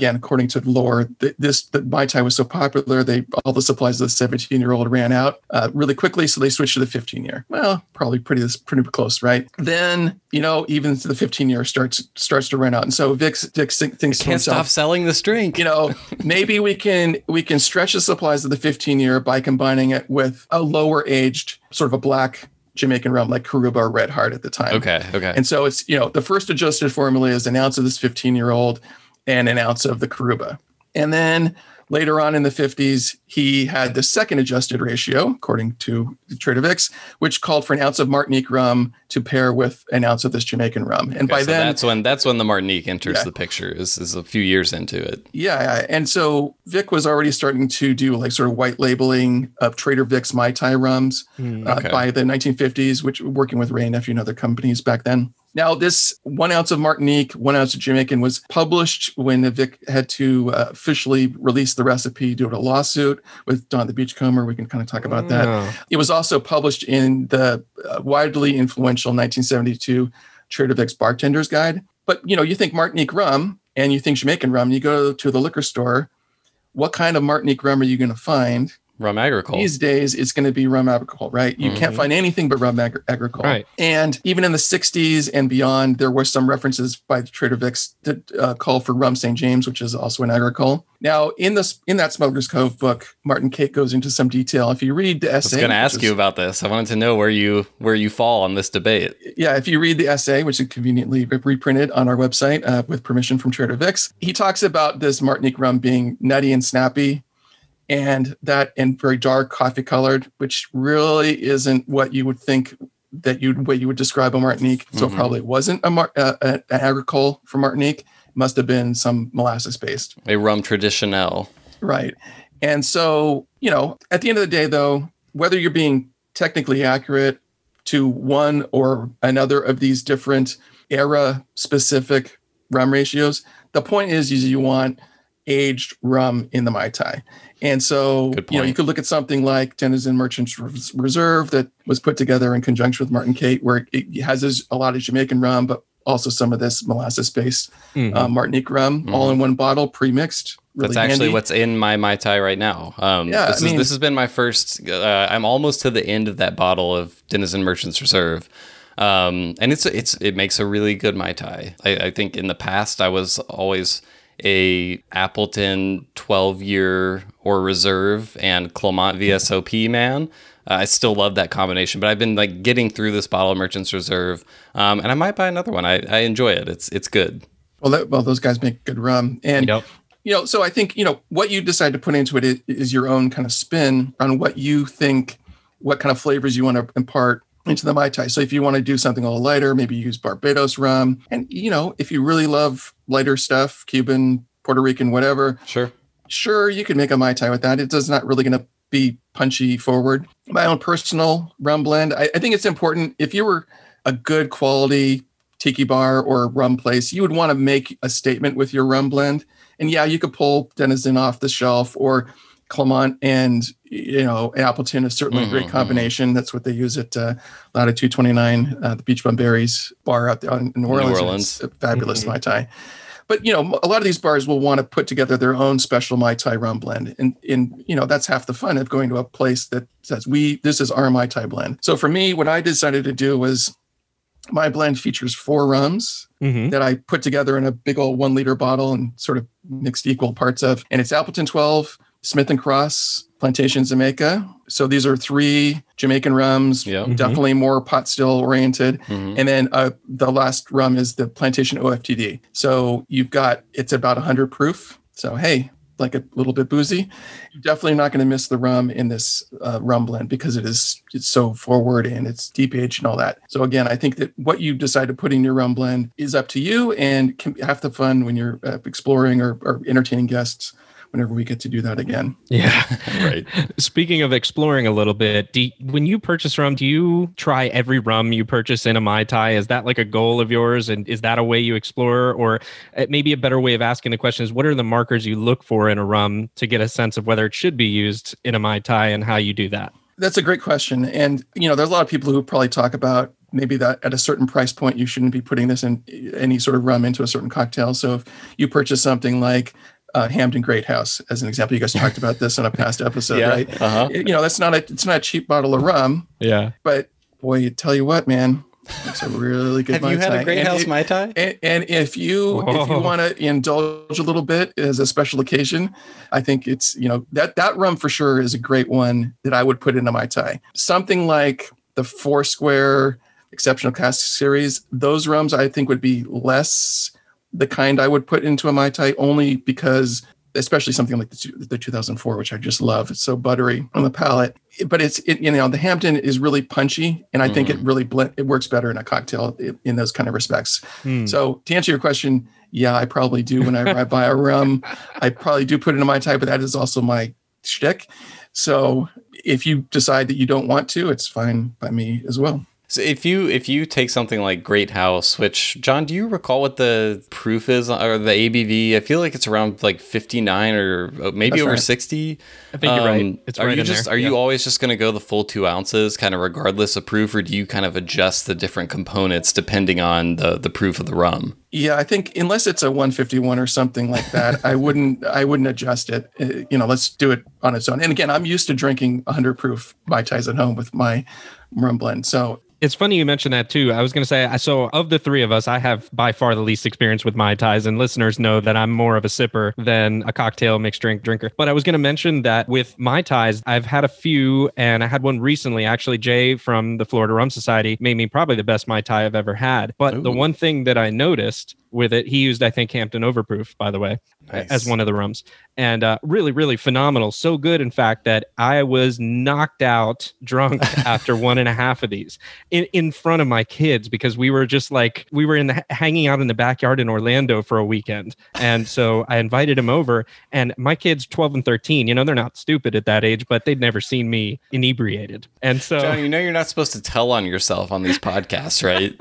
to lore, the Mai Tai was so popular, all the supplies of the 17-year-old ran out really quickly. So they switched to the 15-year. Well, probably pretty close, right? Then, you know, even the 15-year starts to run out. And so Vic's thinks to himself, can't stop selling this drink. You know, maybe we can stretch the supplies of the 15-year by combining it with a lower aged sort of a black Jamaican rum like Karuba or Red Heart at the time. Okay. And so it's, you know, the first adjusted formula is an ounce of this 15-year-old and an ounce of the Karuba. And then later on in the 50s, he had the second adjusted ratio, according to Trader Vic's, which called for an ounce of Martinique rum to pair with an ounce of this Jamaican rum. And then... That's when the Martinique enters the picture, is a few years into it. Yeah. And so Vic was already starting to do like sort of white labeling of Trader Vic's Mai Tai rums by the 1950s, which working with Wray and Nephew and other companies back then. Now, this 1 ounce of Martinique, 1 ounce of Jamaican was published when Vic had to officially release the recipe due to a lawsuit with Don the Beachcomber. We can kind of talk about that. It was also published in the widely influential 1972 Trader Vic's Bartender's Guide. But, you know, you think Martinique rum and you think Jamaican rum, and you go to the liquor store, what kind of Martinique rum are you going to find? rum agricole. These days, it's going to be rum agricole, right? You can't find anything but rum agricole. Right. And even in the 60s and beyond, there were some references by Trader Vic's to call for rum St. James, which is also an agricole. Now, in that Smuggler's Cove book, Martin Cate goes into some detail. If you read the essay... I was going to ask you about this. I wanted to know where you fall on this debate. Yeah, if you read the essay, which is conveniently reprinted on our website with permission from Trader Vic's, he talks about this Martinique rum being nutty and snappy, and very dark, coffee colored, which really isn't what you would think what you would describe a Martinique. So it probably wasn't an agricole for Martinique. It must have been some molasses based. A rum traditionnel. Right. And so, at the end of the day, though, whether you're being technically accurate to one or another of these different era specific rum ratios, the point is you want aged rum in the Mai Tai. And so, you could look at something like Denizen Merchants Reserve that was put together in conjunction with Martin Cate, where it has a lot of Jamaican rum, but also some of this molasses-based Martinique rum, all in one bottle, pre-mixed. Really That's actually handy. What's in my Mai Tai right now. This has been my first, I'm almost to the end of that bottle of Denizen Merchants Reserve. And it makes a really good Mai Tai. I think in the past I was always... a Appleton 12-year or reserve and Clement VSOP man. I still love that combination, but I've been getting through this bottle of Merchant's Reserve, and I might buy another one. I enjoy it. It's good. Well, those guys make good rum, and so I think what you decide to put into it is your own kind of spin on what you think, what kind of flavors you want to impart into the Mai Tai. So if you want to do something a little lighter, maybe use Barbados rum. And, if you really love lighter stuff, Cuban, Puerto Rican, whatever. Sure, you could make a Mai Tai with that. It's not really going to be punchy forward. My own personal rum blend, I think it's important. If you were a good quality tiki bar or rum place, you would want to make a statement with your rum blend. And yeah, you could pull Denizen off the shelf, or Clement and Appleton is certainly a great combination. That's what they use at Latitude 29, the Beach Bum Berries bar out there in New Orleans. It's a fabulous Mai Tai. But a lot of these bars will want to put together their own special Mai Tai rum blend, and that's half the fun of going to a place that says this is our Mai Tai blend. So for me, what I decided to do was my blend features 4 rums that I put together in a big old 1-liter bottle and sort of mixed equal parts of, and it's Appleton 12. Smith & Cross, Plantation, Jamaica. So these are 3 Jamaican rums, definitely more pot still oriented. And then the last rum is the Plantation OFTD. So it's about 100 proof. So, hey, a little bit boozy. You're definitely not going to miss the rum in this rum blend because it's so forward and it's deep aged and all that. So again, I think that what you decide to put in your rum blend is up to you and can have the fun when you're exploring or entertaining guests. Whenever we get to do that again. Yeah. Right. Speaking of exploring a little bit, when you purchase rum, do you try every rum you purchase in a Mai Tai? Is that a goal of yours? And is that a way you explore? Or maybe a better way of asking the question is, what are the markers you look for in a rum to get a sense of whether it should be used in a Mai Tai and how you do that? That's a great question. And, there's a lot of people who probably talk about maybe that at a certain price point, you shouldn't be putting this in any sort of rum into a certain cocktail. So if you purchase something like Hamden Great House, as an example, you guys talked about this on a past episode, right? That's not it's not a cheap bottle of rum. Yeah, but boy, you tell you what, man, it's a really good. Have Mai Tai. You had a Great House Mai Tai? And if you want to indulge a little bit as a special occasion, I think it's that rum for sure is a great one that I would put in a Mai Tai. Something like the 4 Square Exceptional Cask Series, those rums I think would be less the kind I would put into a Mai Tai, only because, especially something like the 2004, which I just love. It's so buttery on the palate, but the Hampton is really punchy. And I think it really it works better in a cocktail in those kind of respects. So to answer your question, yeah, I probably do. Whenever I buy a rum, I probably do put it in a Mai Tai, but that is also my shtick. So if you decide that you don't want to, it's fine by me as well. So if you take something like Great House, which, John, do you recall what the proof is or the ABV? I feel like it's around 59 or maybe over 60. I think you're right. It's right in there. Are you always just going to go the full 2 ounces kind of regardless of proof, or do you kind of adjust the different components depending on the proof of the rum? Yeah, I think unless it's a 151 or something like that, I wouldn't adjust it. You know, let's do it on its own. And again, I'm used to drinking 100 proof Mai Tais at home with my rum blend. So it's funny you mentioned that too. I was going to say, so of the three of us, I have by far the least experience with Mai Tais, and listeners know that I'm more of a sipper than a cocktail mixed drink drinker. But I was going to mention that with Mai Tais, I've had a few, and I had one recently. Actually, Jay from the Florida Rum Society made me probably the best Mai Tai I've ever had. But ooh, the one thing that I noticed with it, he used, I think, Hampton Overproof, by the way, nice, as one of the rums. And really, really phenomenal. So good, in fact, that I was knocked out drunk after one and a half of these in front of my kids, because we were just like, we were hanging out in the backyard in Orlando for a weekend. And so I invited him over, and my kids, 12 and 13, you know, they're not stupid at that age, but they'd never seen me inebriated. And so, John, you know, you're not supposed to tell on yourself on these podcasts, right?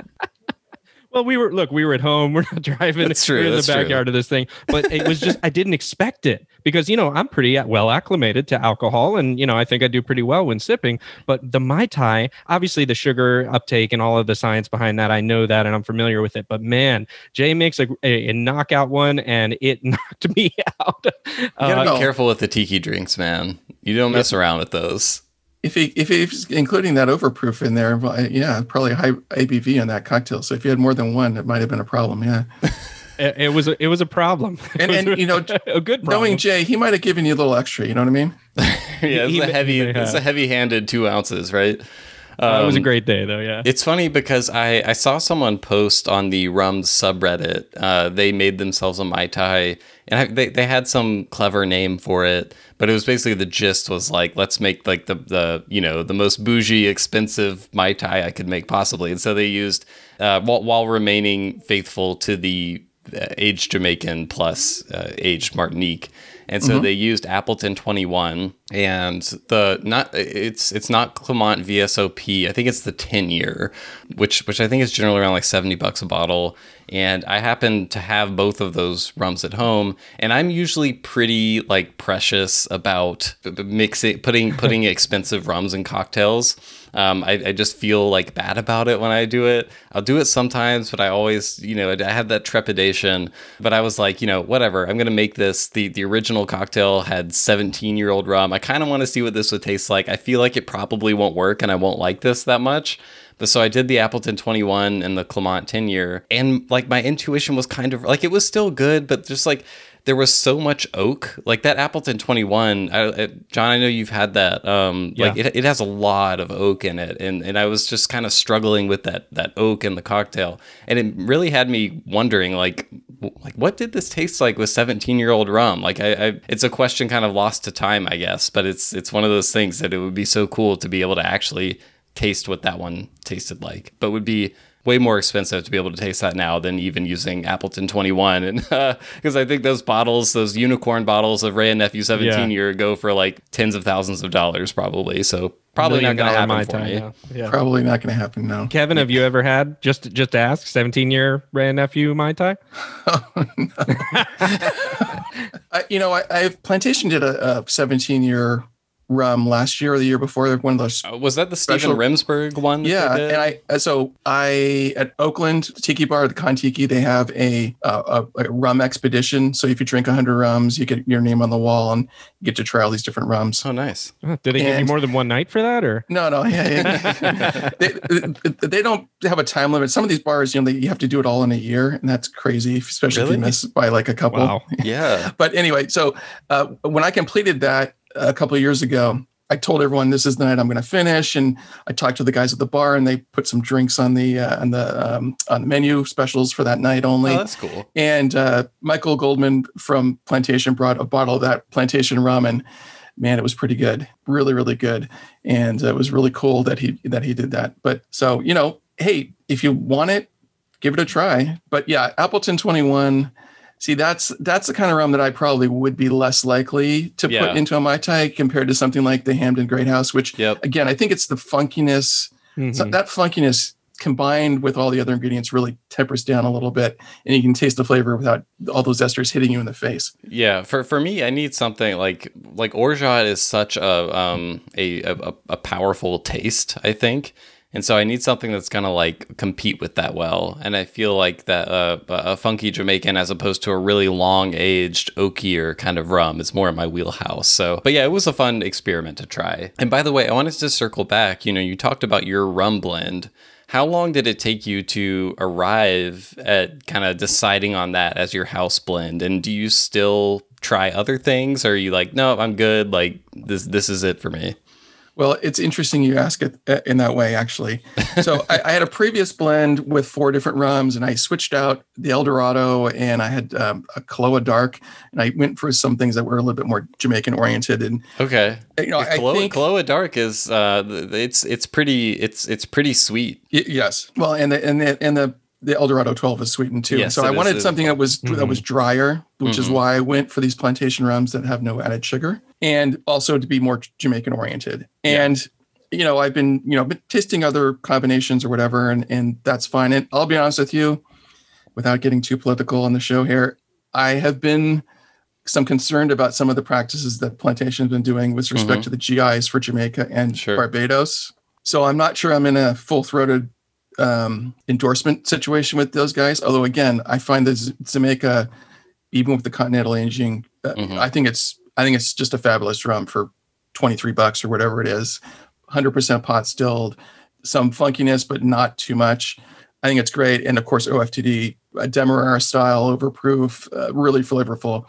Well, we were at home. We're not driving. That's true. We're in the backyard of this thing. But it was just, I didn't expect it, because, you know, I'm pretty well acclimated to alcohol, and, you know, I think I do pretty well when sipping. But the Mai Tai, obviously the sugar uptake and all of the science behind that, I know that and I'm familiar with it. But man, Jay makes a knockout one, and it knocked me out. You gotta be careful with the tiki drinks, man. You don't mess around with those. If he's including that overproof in there, yeah, probably high ABV on that cocktail. So if you had more than one, it might have been a problem. Yeah, it was a problem. And you know, a good problem. Knowing Jay, he might have given you a little extra. You know what I mean? Yeah, it's a heavy-handed 2 ounces, right? It was a great day, though. Yeah, it's funny because I saw someone post on the Rum subreddit. They made themselves a Mai Tai, and they had some clever name for it. But it was basically, the gist was like, let's make like the you know, the most bougie, expensive Mai Tai I could make possibly. And so they used while remaining faithful to the aged Jamaican plus aged Martinique. And so they used Appleton 21, and it's not Clement VSOP. I think it's the 10-year, which I think is generally around like $70 a bottle. And I happen to have both of those rums at home, and I'm usually pretty like precious about mixing, putting expensive rums in cocktails. I just feel like bad about it when I do it. I'll do it sometimes, but I always, you know, I have that trepidation. But I was like, you know, whatever, I'm going to make this. The original cocktail had 17-year-old rum. I kind of want to see what this would taste like. I feel like it probably won't work, and I won't like this that much. But so I did the Appleton 21 and the Clement 10-year, and like my intuition was kind of like, it was still good, but just like, there was so much oak, like that Appleton 21. John, I know you've had that. Yeah. Like it has a lot of oak in it, and I was just kind of struggling with that oak in the cocktail, and it really had me wondering, like what did this taste like with 17-year-old rum? Like it's a question kind of lost to time, I guess. But it's one of those things that it would be so cool to be able to actually taste what that one tasted like, but would be way more expensive to be able to taste that now than even using Appleton 21. And because I think those unicorn bottles of Wray and Nephew 17-year go for like tens of thousands of dollars probably. So probably not going to happen for me. Yeah. Probably not going to happen, no. Kevin, have you ever had, just to ask, 17-year Wray and Nephew Mai Tai? Oh, no. Plantation did a 17-year rum last year or the year before, one of those. Was that the Stephen Remsburg one? Yeah, and I at Oakland Tiki Bar, the Con Tiki, they have a rum expedition. So if you drink 100 rums, you get your name on the wall and you get to try all these different rums. Oh, nice! Did they give you more than one night for that, or no? Yeah. they don't have a time limit. Some of these bars, you know, you have to do it all in a year, and that's crazy, especially if you miss by like a couple. Wow. Yeah. But anyway, so when I completed that a couple of years ago, I told everyone, this is the night I'm going to finish. And I talked to the guys at the bar, and they put some drinks on the menu specials for that night only. Oh, that's cool. And Michael Goldman from Plantation brought a bottle of that Plantation rum, and man, it was pretty good. Really, really good. And it was really cool that he did that. But so, you know, hey, if you want it, give it a try. But yeah, Appleton 21. See, that's the kind of rum that I probably would be less likely to put into a Mai Tai compared to something like the Hamden Great House, which, again, I think it's the funkiness. So that funkiness combined with all the other ingredients really tempers down a little bit, and you can taste the flavor without all those esters hitting you in the face. Yeah, for me, I need something like orgeat is such a powerful taste, I think. And so I need something that's going to like compete with that well. And I feel like that a funky Jamaican as opposed to a really long aged oakier kind of rum is more in my wheelhouse. So, but yeah, it was a fun experiment to try. And by the way, I wanted to circle back. You know, you talked about your rum blend. How long did it take you to arrive at kind of deciding on that as your house blend? And do you still try other things? Or are you like, no, I'm good. Like this is it for me. Well, it's interesting you ask it in that way, actually. So I had a previous blend with 4 different rums, and I switched out the El Dorado, and I had a Kloa Dark, and I went for some things that were a little bit more Jamaican-oriented. And okay, you know, Kloa Dark is it's pretty sweet. Yes, well, and the El Dorado 12 is sweetened too. Yes, so I wanted something that was drier, which is why I went for these plantation rums that have no added sugar and also to be more Jamaican oriented. And, you know, I've been, tasting other combinations or whatever, and that's fine. And I'll be honest with you, without getting too political on the show here, I have been some concerned about some of the practices that Plantation has been doing with respect to the GIs for Jamaica and Barbados. So I'm not sure I'm in a full-throated endorsement situation with those guys. Although again, I find that Jamaica, even with the continental aging, I think it's just a fabulous rum for $23 or whatever it is. 100% pot stilled, some funkiness, but not too much. I think it's great. And of course, OFTD, a Demerara style, overproof, really flavorful.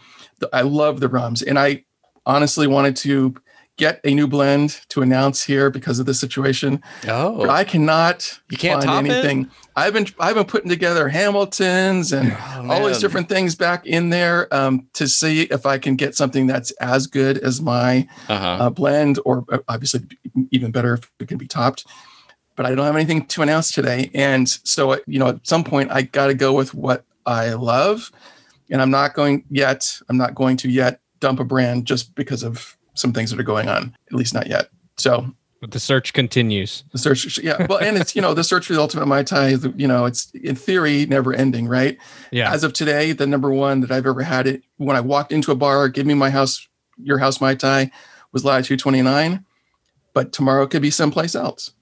I love the rums. And I honestly wanted to get a new blend to announce here because of this situation. Oh, but I cannot. You can't find anything. It? I've been putting together Hamiltons and all these different things back in there to see if I can get something that's as good as my blend, or obviously even better if it can be topped. But I don't have anything to announce today, and so at some point I got to go with what I love, and I'm not going to yet dump a brand just because of some things that are going on, at least not yet. So, but the search continues. The search, yeah. Well, and it's the search for the ultimate Mai Tai is it's in theory never ending, right? Yeah. As of today, the number one that I've ever had it when I walked into a bar, give me my house, your house Mai Tai, was Latitude 29, but tomorrow could be someplace else.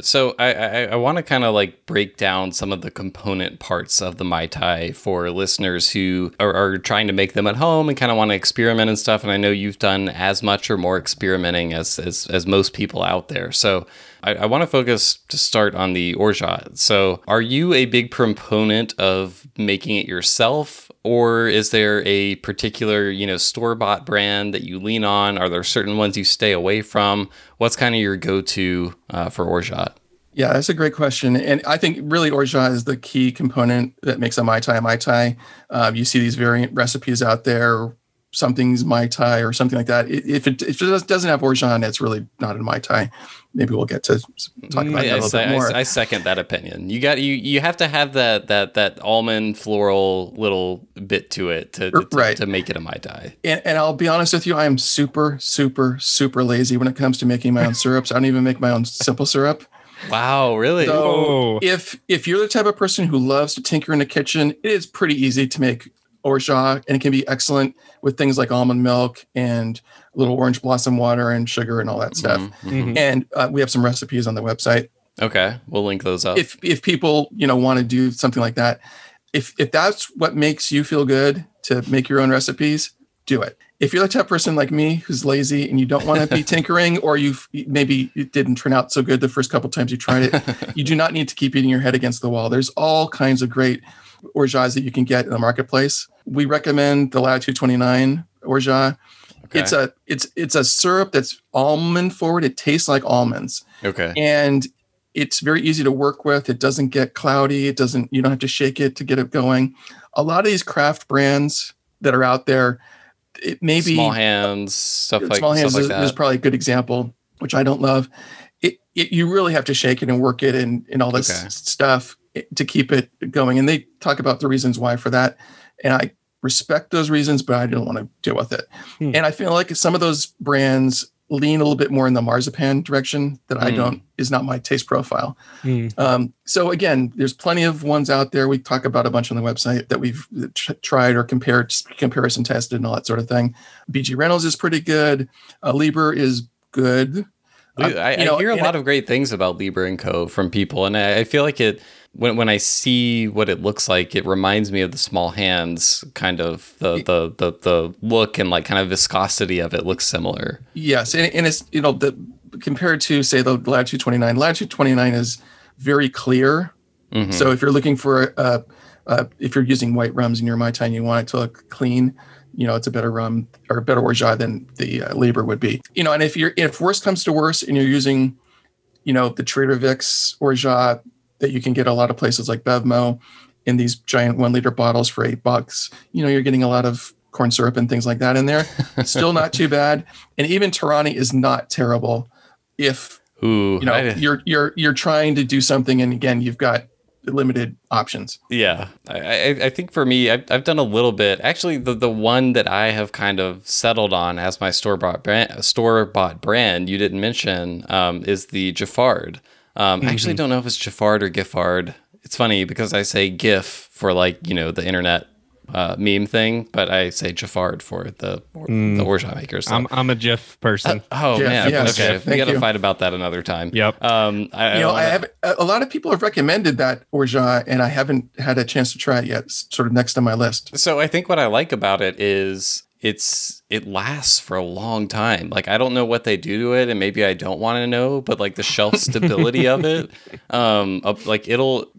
So I want to kind of like break down some of the component parts of the Mai Tai for listeners who are trying to make them at home and kind of want to experiment and stuff. And I know you've done as much or more experimenting as most people out there. So I want to focus to start on the orgeat. So are you a big proponent of making it yourself? Or is there a particular, store-bought brand that you lean on? Are there certain ones you stay away from? What's kind of your go-to for orgeat? Yeah, that's a great question. And I think really orgeat is the key component that makes a Mai Tai a Mai Tai. You see these variant recipes out there. Something's Mai Tai or something like that. If it doesn't have orgeat, it's really not a Mai Tai. Maybe we'll get to talk about that a little bit more. I second that opinion. You have to have that almond floral little bit to it to make it a Mai Tai. And I'll be honest with you, I am super, super, super lazy when it comes to making my own syrups. I don't even make my own simple syrup. Wow, really? So if you're the type of person who loves to tinker in the kitchen, it is pretty easy to make orgeat, and it can be excellent with things like almond milk and a little orange blossom water and sugar and all that stuff. Mm-hmm. And we have some recipes on the website. Okay, we'll link those up. If people want to do something like that, if that's what makes you feel good to make your own recipes, do it. If you're the type of person like me who's lazy and you don't want to be tinkering, or maybe it didn't turn out so good the first couple of times you tried it, you do not need to keep beating your head against the wall. There's all kinds of great orgeats that you can get in the marketplace. We recommend the Latitude 29 orgeat. Okay. It's a syrup that's almond forward. It tastes like almonds. Okay. And it's very easy to work with. It doesn't get cloudy. You don't have to shake it to get it going. A lot of these craft brands that are out there, it may be Small Hands, stuff like that is probably a good example, which I don't love. You really have to shake it and work it and all this stuff to keep it going. And they talk about the reasons why for that. And I respect those reasons, but I don't want to deal with it. And I feel like some of those brands lean a little bit more in the marzipan direction that is not my taste profile. So again, there's plenty of ones out there. We talk about a bunch on the website that we've tried or compared, comparison tested and all that sort of thing. BG Reynolds is pretty good. Lieber is good. I hear a lot of great things about Lieber & Co. from people, and I feel like it. When I see what it looks like, it reminds me of the Small Hands, kind of the look and like kind of viscosity of it looks similar. Yes, and it's compared to say the Latitude 29. Latitude 29 is very clear. Mm-hmm. So if you're looking for if you're using white rums in your Mai Tai and you want it to look clean, it's a better rum or a better orgeat than the Lieber would be. And if worse comes to worse and you're using, the Trader Vic's orgeat that you can get a lot of places like Bevmo in these giant 1 liter bottles for $8, you're getting a lot of corn syrup and things like that in there. It's still not too bad. And even Torani is not terrible. If you're trying to do something. And again, you've got limited options. Yeah. I think for me, I've done a little bit. Actually, the one that I have kind of settled on as my store-bought brand you didn't mention, is the Giffard. I actually don't know if it's Giffard or Giffard. It's funny because I say GIF for the internet meme thing, but I say Giffard for the orgeat makers. So. I'm a GIF person. GIF, man. Yes, okay. GIF, we got to fight about that another time. Yep. I have a lot of people have recommended that orgeat, and I haven't had a chance to try it yet. It's sort of next on my list. So I think what I like about it is it lasts for a long time. Like, I don't know what they do to it, and maybe I don't want to know, but like the shelf stability of it,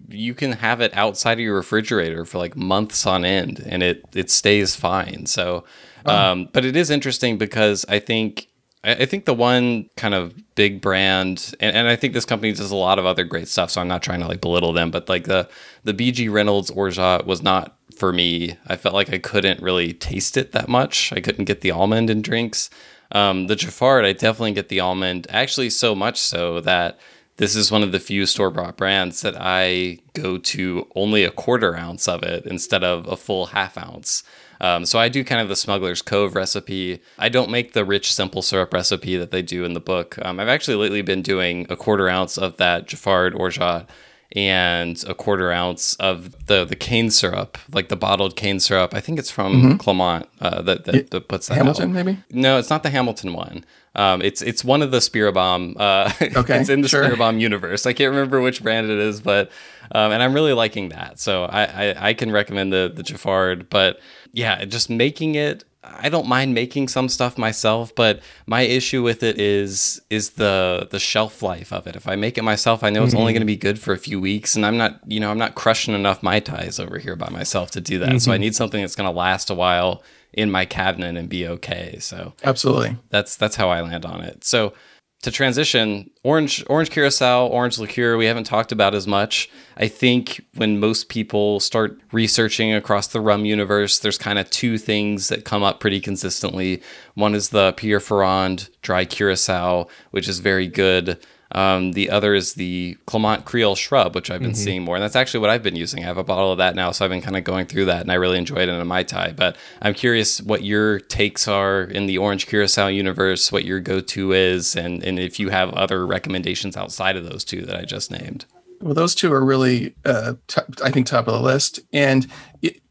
you can have it outside of your refrigerator for like months on end and it stays fine. So, but it is interesting because I think the one kind of big brand, and I think this company does a lot of other great stuff, so I'm not trying to like belittle them, but like the BG Reynolds orgeat was not for me. I felt like I couldn't really taste it that much. I couldn't get the almond in drinks. The Giffard, I definitely get the almond, actually so much so that this is one of the few store-bought brands that I go to only a 1/4 ounce of it instead of a full 1/2 ounce. So I do kind of the Smuggler's Cove recipe. I don't make the rich, simple syrup recipe that they do in the book. I've actually lately been doing a 1/4 ounce of that Giffard orgeat and a 1/4 ounce of the cane syrup, like the bottled cane syrup. I think it's from Clement that puts that Hamilton, out. Maybe? No, it's not the Hamilton one. It's one of the Spearabomb. Okay, it's in the Spearabomb universe. I can't remember which brand it is, but and I'm really liking that. So I can recommend the Giffard, but yeah, just making it. I don't mind making some stuff myself, but my issue with it is the shelf life of it. If I make it myself, I know it's only going to be good for a few weeks, and I'm not crushing enough Mai Tais over here by myself to do that. So I need something that's going to last a while in my cabinet and be okay. So absolutely, that's how I land on it. So to transition, orange curacao, orange liqueur, we haven't talked about as much. I think when most people start researching across the rum universe, there's kind of two things that come up pretty consistently. One is the Pierre Ferrand dry curacao, which is very good. The other is the Clement Creole Shrub, which I've been seeing more. And that's actually what I've been using. I have a bottle of that now, so I've been kind of going through that, and I really enjoyed it in a Mai Tai. But I'm curious what your takes are in the orange curacao universe, what your go-to is, and if you have other recommendations outside of those two that I just named. Well, those two are really, top of the list. And,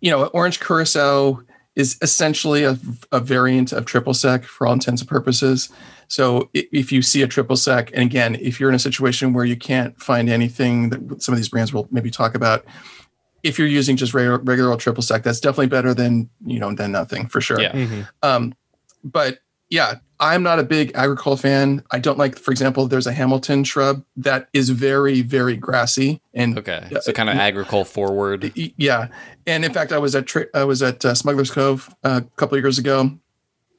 orange curacao is essentially a variant of Triple Sec for all intents and purposes. So if you see a Triple Sec, and again, if you're in a situation where you can't find anything that some of these brands will maybe talk about, if you're using just regular old Triple Sec, that's definitely better than nothing for sure. Yeah. But yeah, I'm not a big agricole fan. I don't like, for example, there's a Hamilton shrub that is very, very grassy and okay, so kind of agricole forward. Yeah, and in fact, I was at Smuggler's Cove a couple of years ago.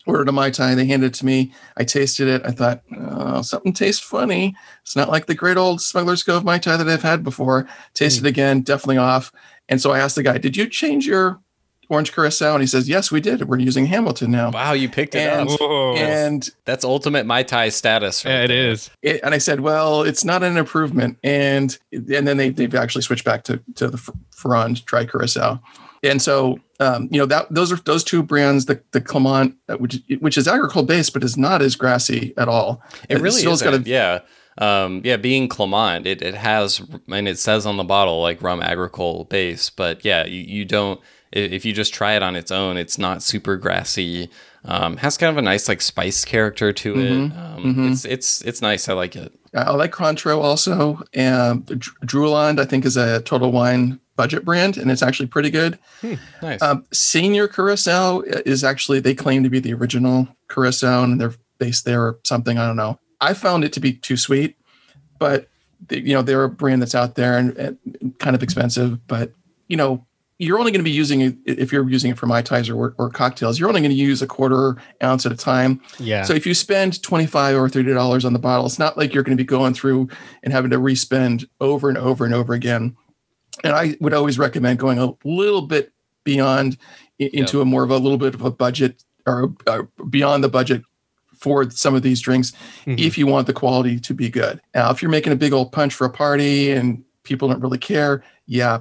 Ordered a Mai Tai. They handed it to me. I tasted it. I thought, oh, something tastes funny. It's not like the great old Smuggler's Cove Mai Tai that I've had before. Tasted it again, definitely off. And so I asked the guy, did you change your orange curacao? And he says, yes, we did. We're using Hamilton now. Wow, you picked it up. Whoa. And that's ultimate Mai Tai status. Right? Yeah, it is. And I said, well, it's not an improvement. And then they've actually switched back to the Ferrand dry curacao. And so, those two brands, the Clement, which is agricole based, but is not as grassy at all. It really is. Yeah. Being Clement, it has, and it says on the bottle, like rum agricole base, but yeah, you don't, if you just try it on its own, it's not super grassy. Has kind of a nice like spice character to it. It's nice. I like it. I like Cointreau also. Druland, I think, is a Total Wine budget brand, and it's actually pretty good. Nice. Senior Curacao is actually, they claim to be the original Curacao, and they're based there or something. I don't know. I found it to be too sweet, but they're a brand that's out there and kind of expensive, but you're only going to be using it if you're using it for Mai Tais or cocktails. You're only going to use a quarter ounce at a time. Yeah. So if you spend $25 or $30 on the bottle, it's not like you're going to be going through and having to respend over and over and over again. And I would always recommend going a little bit beyond into a more of a little bit of a budget or beyond the budget for some of these drinks if you want the quality to be good. Now, if you're making a big old punch for a party and people don't really care,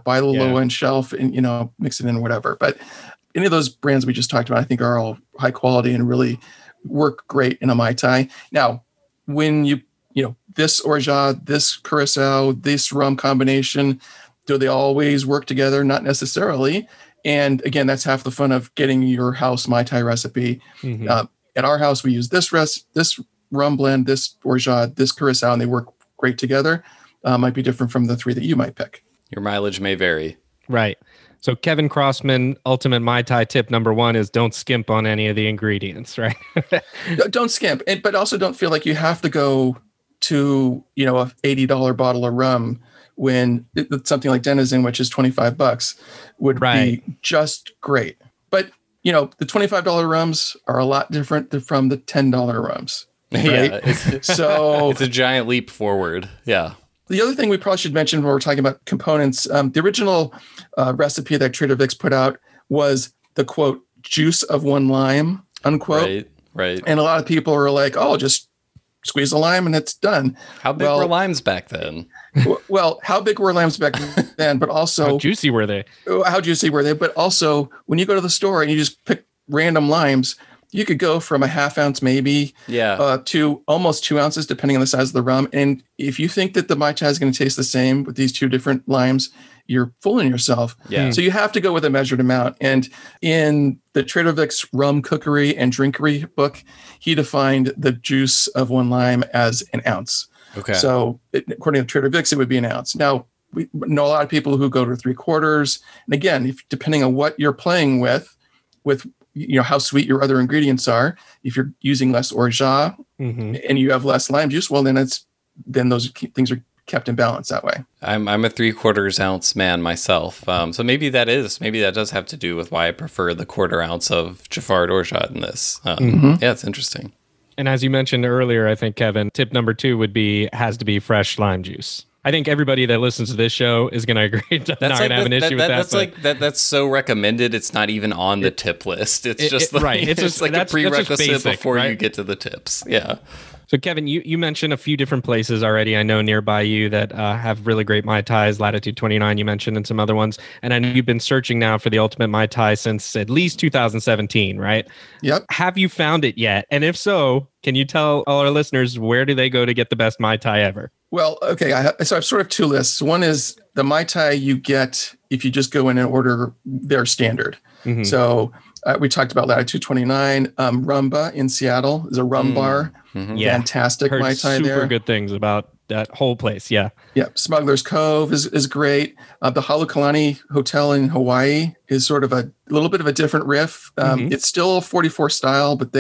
buy the low end shelf and mix it in whatever. But any of those brands we just talked about, I think, are all high quality and really work great in a Mai Tai. Now, when you this Orgeat, this Curacao, this rum combination, do they always work together? Not necessarily. And again, that's half the fun of getting your house Mai Tai recipe. At our house, we use this rum blend, this Orgeat, this Curacao, and they work great together. Might be different from the three that you might pick. Your mileage may vary. Right. So Kevin Crossman, ultimate Mai Tai tip number 1 is don't skimp on any of the ingredients, right? Don't skimp, but also don't feel like you have to go to, a $80 bottle of rum when something like Denizen, which is $25, would be just great. But, the $25 rums are a lot different from the $10 rums. Right? Yeah. So it's a giant leap forward. Yeah. The other thing we probably should mention when we're talking about components, the original recipe that Trader Vic's put out was the, quote, juice of one lime, unquote. Right. And a lot of people are like, oh, just squeeze a lime and it's done. How big were limes back then? Well, how big were limes back then? But also, how juicy were they? But also, when you go to the store and you just pick random limes, you could go from a half ounce to almost 2 ounces, depending on the size of the rum. And if you think that the Mai Tai is going to taste the same with these two different limes, you're fooling yourself. Yeah. So you have to go with a measured amount. And in the Trader Vic's Rum Cookery and Drinkery book, he defined the juice of one lime as an ounce. Okay. So according to Trader Vic's, it would be an ounce. Now, we know a lot of people who go to 3/4. And again, depending on what you're playing with how sweet your other ingredients are. If you're using less Orgeat and you have less lime juice, well, then those things are kept in balance that way. I'm a 3/4 ounce man myself, so maybe that does have to do with why I prefer the 1/4 ounce of Giffard Orgeat in this. Yeah, it's interesting. And as you mentioned earlier, I think, Kevin, tip number 2 would be has to be fresh lime juice. I think everybody that listens to this show is going to agree. I'm not going to have an issue with that. That's like that. That's so recommended. It's not even on the tip list. It's just right. It's just like a prerequisite before you get to the tips. Yeah. So Kevin, you mentioned a few different places already. I know nearby you that have really great Mai Tais. Latitude 29 you mentioned, and some other ones. And I know you've been searching now for the ultimate Mai Tai since at least 2017, right? Yep. Have you found it yet? And if so, can you tell all our listeners where do they go to get the best Mai Tai ever? Well, okay, so I have sort of two lists. One is the Mai Tai you get if you just go in and order their standard. So we talked about Latitude 29. Rumba in Seattle is a rum bar. Fantastic Mai Tai there. Super good things about that whole place, yeah. Yeah, Smuggler's Cove is great. The Halekulani Hotel in Hawaii is sort of a little bit of a different riff. It's still 44 style, but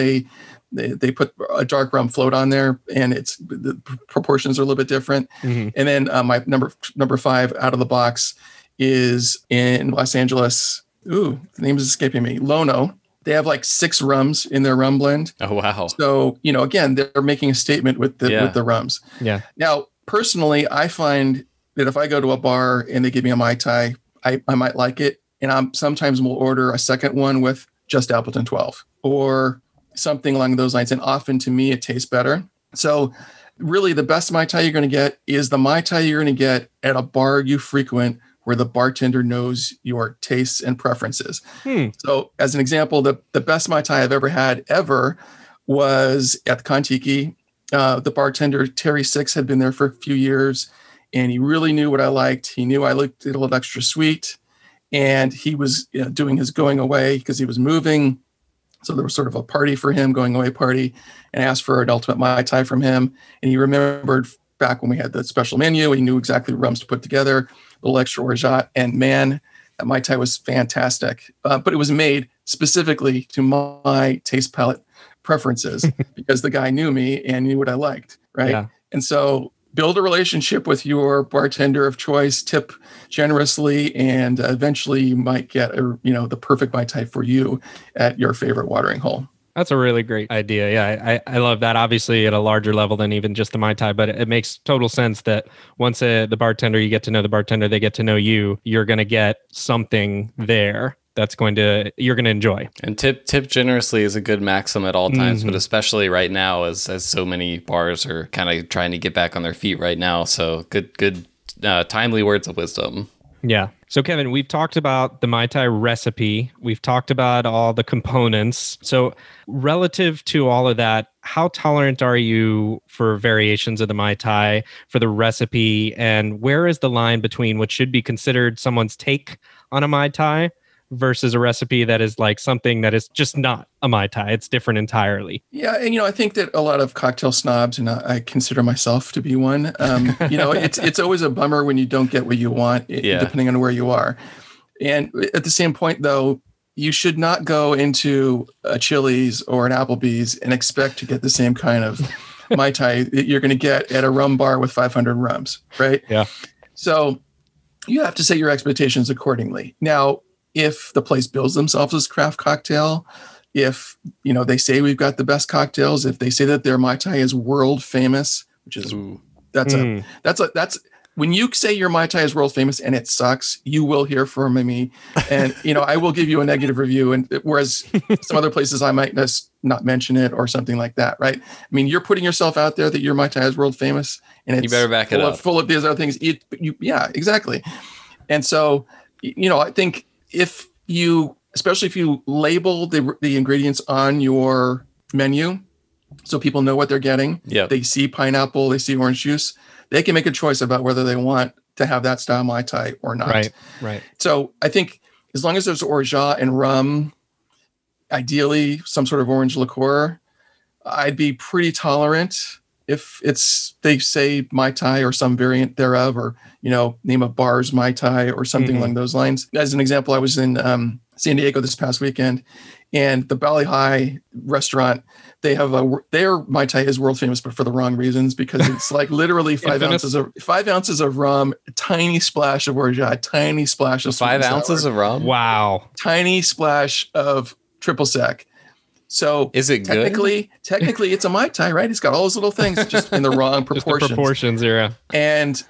They put a dark rum float on there, and the proportions are a little bit different. And then my number 5 out of the box is in Los Angeles. Ooh, the name is escaping me. Lono. They have like 6 rums in their rum blend. Oh, wow. So, again, they're making a statement with the rums. Yeah. Now, personally, I find that if I go to a bar and they give me a Mai Tai, I might like it. And sometimes we'll order a second one with just Appleton 12 or something along those lines. And often to me, it tastes better. So really the best Mai Tai you're going to get is the Mai Tai you're going to get at a bar you frequent where the bartender knows your tastes and preferences. So as an example, the best Mai Tai I've ever had was at Kontiki. The bartender, Terry Six, had been there for a few years and he really knew what I liked. He knew I liked it a little extra sweet, and he was doing his going away because he was moving. So there was sort of a party for him, going away party, and asked for an Ultimate Mai Tai from him. And he remembered back when we had the special menu, he knew exactly rums to put together, a little extra orgeat, and man, that Mai Tai was fantastic. But it was made specifically to my taste palette preferences because the guy knew me and knew what I liked, right? Yeah. And so build a relationship with your bartender of choice, tip generously, and eventually you might get the perfect Mai Tai for you at your favorite watering hole. That's a really great idea. Yeah, I love that. Obviously, at a larger level than even just the Mai Tai, but it makes total sense that once the bartender, you get to know the bartender, they get to know you, you're going to get something there that's you're going to enjoy. And tip generously is a good maxim at all times, mm-hmm. but especially right now as so many bars are kind of trying to get back on their feet right now. So good, timely words of wisdom. Yeah. So, Kevin, we've talked about the Mai Tai recipe. We've talked about all the components. So, relative to all of that, how tolerant are you for variations of the Mai Tai, for the recipe? And where is the line between what should be considered someone's take on a Mai Tai versus a recipe that is like something that is just not a Mai Tai? It's different entirely. Yeah. And, I think that a lot of cocktail snobs, and I consider myself to be one, it's always a bummer when you don't get what you want, depending on where you are. And at the same point, though, you should not go into a Chili's or an Applebee's and expect to get the same kind of Mai Tai that you're going to get at a rum bar with 500 rums, right? Yeah. So you have to set your expectations accordingly. Now, if the place builds themselves as craft cocktail, if they say we've got the best cocktails, if they say that their Mai Tai is world famous, which is that's when you say your Mai Tai is world famous and it sucks, you will hear from me, and I will give you a negative review. And whereas some other places I might just not mention it or something like that, right? I mean, you're putting yourself out there that your Mai Tai is world famous, and it's you better back it up. Full of these other things. Yeah, exactly. And so I think, especially if you label the ingredients on your menu so people know what they're getting, They see pineapple, they see orange juice, they can make a choice about whether they want to have that style Mai Tai or not. Right. So I think as long as there's orgeat and rum, ideally some sort of orange liqueur, I'd be pretty tolerant if they say Mai Tai or some variant thereof, or, name of bars Mai Tai or something along those lines. As an example, I was in San Diego this past weekend, and the Bally High restaurant, they have their Mai Tai is world famous, but for the wrong reasons, because it's like literally 5 ounces of rum, a tiny splash of orgeat, tiny splash of 5 ounces of rum. Wow. Tiny splash of Triple Sec. So is it technically it's a Mai Tai, right? It's got all those little things just in the wrong proportions. Just the proportions, yeah. And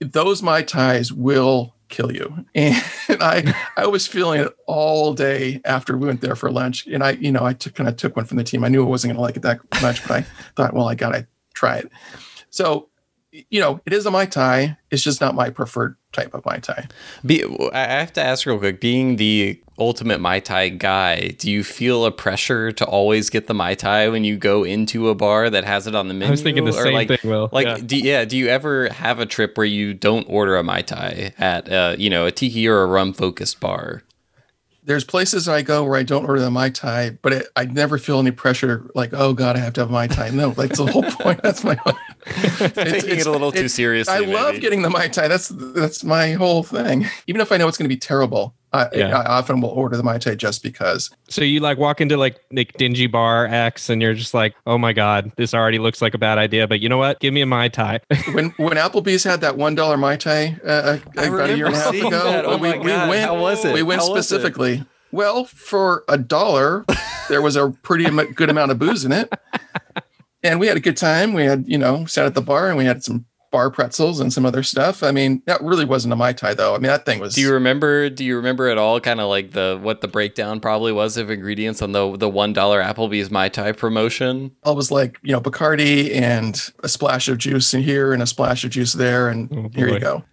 those Mai Tais will kill you. And I was feeling it all day after we went there for lunch. And I took one from the team. I knew I wasn't going to like it that much, but I thought, well, I got to try it. So, it is a Mai Tai. It's just not my preferred type of Mai Tai. I have to ask real quick, being the ultimate Mai Tai guy, do you feel a pressure to always get the Mai Tai when you go into a bar that has it on the menu? I was thinking the same thing, Will. Do you ever have a trip where you don't order a Mai Tai at a tiki or a rum-focused bar? There's places I go where I don't order the Mai Tai, but I never feel any pressure like, oh, God, I have to have Mai Tai. No, that's the whole point. That's my whole Taking it a little too seriously. I love getting the Mai Tai. That's my whole thing. Even if I know it's going to be terrible, I often will order the Mai Tai just because. So you walk into dingy bar X and you're just like, oh my God, this already looks like a bad idea, but you know what? Give me a Mai Tai. when Applebee's had that $1 Mai Tai about a year and a half ago, we went specifically. Well, for $1, there was a pretty good amount of booze in it. And we had a good time. We had, sat at the bar and we had some bar pretzels and some other stuff. I mean, that really wasn't a Mai Tai though. I mean, that thing was... Do you remember at all kind of what the breakdown probably was of ingredients on the $1 Applebee's Mai Tai promotion? I was Bacardi and a splash of juice in here and a splash of juice there. And here you go.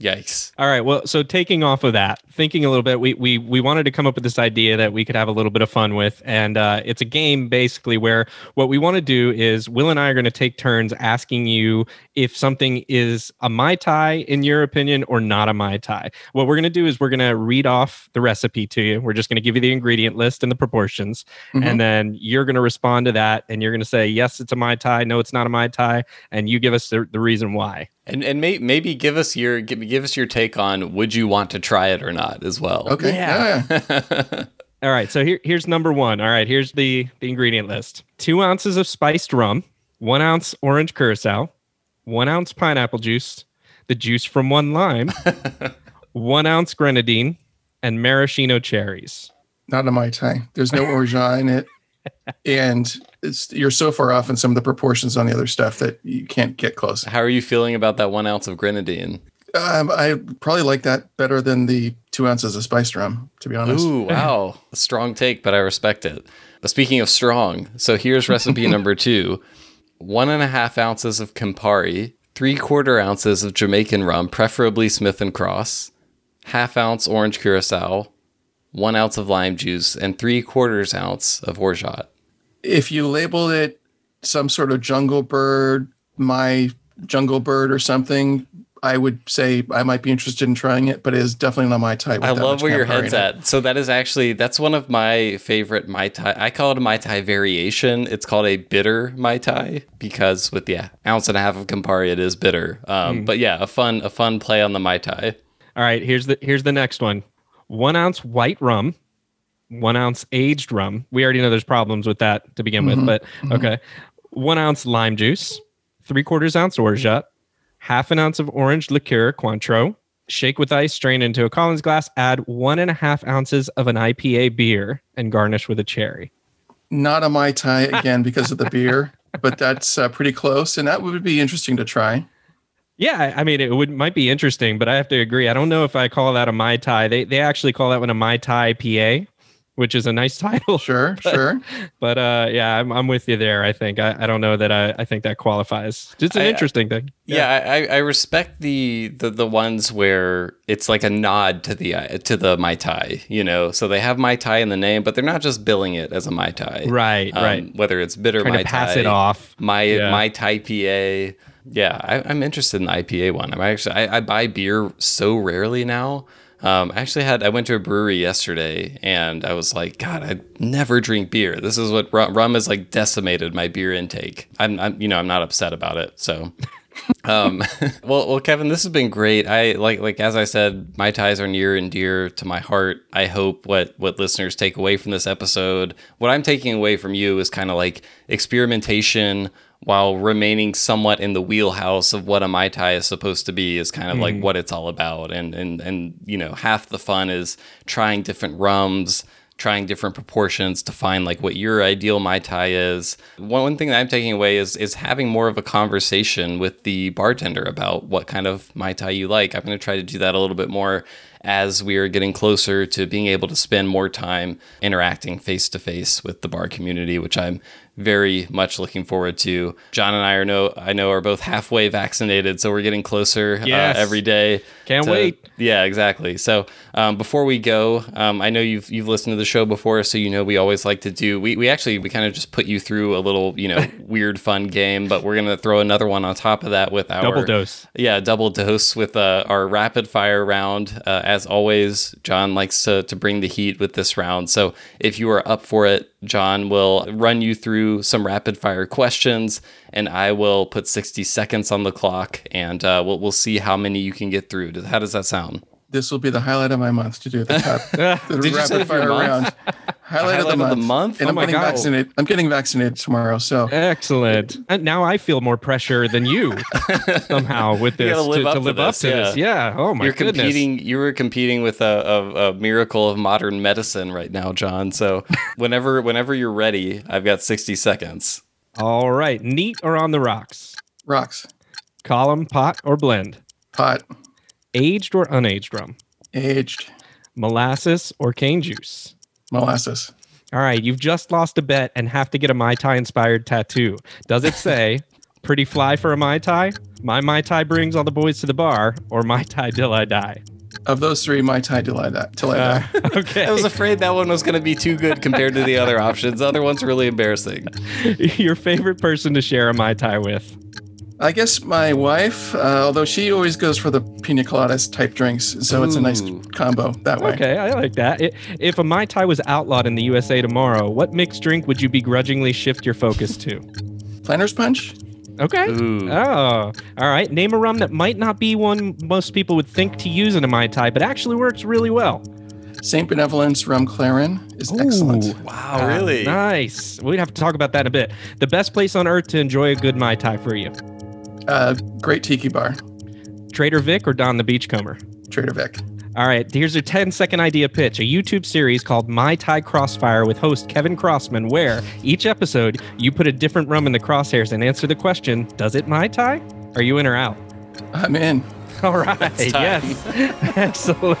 Yikes. All right. Well, so taking off of that, thinking a little bit, we wanted to come up with this idea that we could have a little bit of fun with. And it's a game basically where what we want to do is Will and I are going to take turns asking you if something is a Mai Tai in your opinion or not a Mai Tai. What we're going to do is we're going to read off the recipe to you. We're just going to give you the ingredient list and the proportions. Mm-hmm. And then you're going to respond to that. And you're going to say, yes, it's a Mai Tai. No, it's not a Mai Tai. And you give us the reason why. And maybe give us your take on would you want to try it or not as well. Okay. Yeah. All right. So here's number one. All right. Here's the ingredient list. 2 ounces of spiced rum, 1 ounce orange curacao, 1 ounce pineapple juice, the juice from one lime, 1 ounce grenadine, and maraschino cherries. Not a Mai Tai. There's no orgeat in it. And you're so far off in some of the proportions on the other stuff that you can't get close. How are you feeling about that 1 ounce of grenadine? I probably like that better than the 2 ounces of spiced rum, to be honest. Ooh, wow. A strong take, but I respect it. Speaking of strong, so here's recipe number 2. 1.5 ounces of Campari, 3/4 ounces of Jamaican rum, preferably Smith & Cross, 1/2 ounce orange curacao, 1 ounce of lime juice, and 3/4 ounce of orgeat. If you labeled it some sort of jungle bird, my jungle bird or something, I would say I might be interested in trying it, but it is definitely not Mai Tai. I love where your head's at. So that is actually, that's one of my favorite Mai Tai. I call it a Mai Tai variation. It's called a bitter Mai Tai because with the 1.5 ounces of Campari, it is bitter. But yeah, a fun play on the Mai Tai. All right, here's the next one. 1 ounce white rum, 1 ounce aged rum. We already know there's problems with that to begin with, but okay. 1 ounce lime juice, 3/4 ounce orgeat, 1/2 ounce of orange liqueur, Cointreau. Shake with ice, strain into a Collins glass, add 1.5 ounces of an IPA beer and garnish with a cherry. Not a Mai Tai again because of the beer, but that's pretty close. And that would be interesting to try. Yeah, I mean, it might be interesting, but I have to agree. I don't know if I call that a Mai Tai. They actually call that one a Mai Tai PA, which is a nice title. Sure, sure. But yeah, I'm with you there, I think. I don't know that I think that qualifies. It's an interesting thing. Yeah, I respect the ones where it's like a nod to the Mai Tai, you know? So they have Mai Tai in the name, but they're not just billing it as a Mai Tai. Right, right. Whether it's bitter Mai Tai. Pass it off. Mai Tai PA. Yeah, I'm interested in the IPA one. I buy beer so rarely now. I went to a brewery yesterday and I was like, God, I never drink beer. This is what rum has like decimated my beer intake. I'm not upset about it. So, well, Kevin, this has been great. I like as I said, Mai Tais are near and dear to my heart. I hope what listeners take away from this episode, what I'm taking away from you is kind of like experimentation, while remaining somewhat in the wheelhouse of what a Mai Tai is supposed to be is kind of like what it's all about. And you know, half the fun is trying different rums, trying different proportions to find like what your ideal Mai Tai is. One thing that I'm taking away is having more of a conversation with the bartender about what kind of Mai Tai you like. I'm going to try to do that a little bit more as we are getting closer to being able to spend more time interacting face-to-face with the bar community, which I'm very much looking forward to. John and I are both halfway vaccinated, so we're getting closer every day. Can't wait. Yeah, exactly. So before we go, I know you've listened to the show before, so you know we always like to do, we kind of just put you through a little, you know, weird fun game, but we're going to throw another one on top of that with our... Double dose with our rapid fire round. As always, John likes to bring the heat with this round. So if you are up for it, John will run you through some rapid fire questions and I will put 60 seconds on the clock and we'll see how many you can get through. How does that sound? This will be the highlight of my month to do at the top. The rapid fire round. Highlight of the month. And I'm getting vaccinated tomorrow. So excellent. And now I feel more pressure than you somehow with this to live up to this. Yeah. Oh my goodness. You were competing with a miracle of modern medicine right now, John. So whenever you're ready, I've got 60 seconds. All right. Neat or on the rocks? Rocks. Column, pot, or blend? Pot. Aged or unaged rum? Aged. Molasses or cane juice? Molasses. All right, you've just lost a bet and have to get a Mai Tai inspired tattoo. Does it say Pretty fly for a Mai Tai. My Mai Tai brings all the boys to the bar, or Mai Tai till I die. Of those three, Mai Tai till I die. Okay. I was afraid that one was going to be too good compared to the other options. The other one's really embarrassing. Your favorite person to share a Mai Tai with? I guess my wife, although she always goes for the pina coladas type drinks, so it's a nice combo that way. Okay, I like that. If a Mai Tai was outlawed in the USA tomorrow, what mixed drink would you begrudgingly shift your focus to? Planter's Punch. Okay. Ooh. Oh, all right. Name a rum that might not be one most people would think to use in a Mai Tai, but actually works really well. St. Benevolence Rum Clarin is excellent. Wow, really? Nice. We'd have to talk about that in a bit. The best place on earth to enjoy a good Mai Tai for you? Great Tiki Bar. Trader Vic or Don the Beachcomber? Trader Vic. All right, here's your 10-second idea pitch, a YouTube series called Mai Tai Crossfire with host Kevin Crossman, where each episode you put a different rum in the crosshairs and answer the question, does it Mai Tai? Are you in or out? I'm in. All right, yes. Excellent.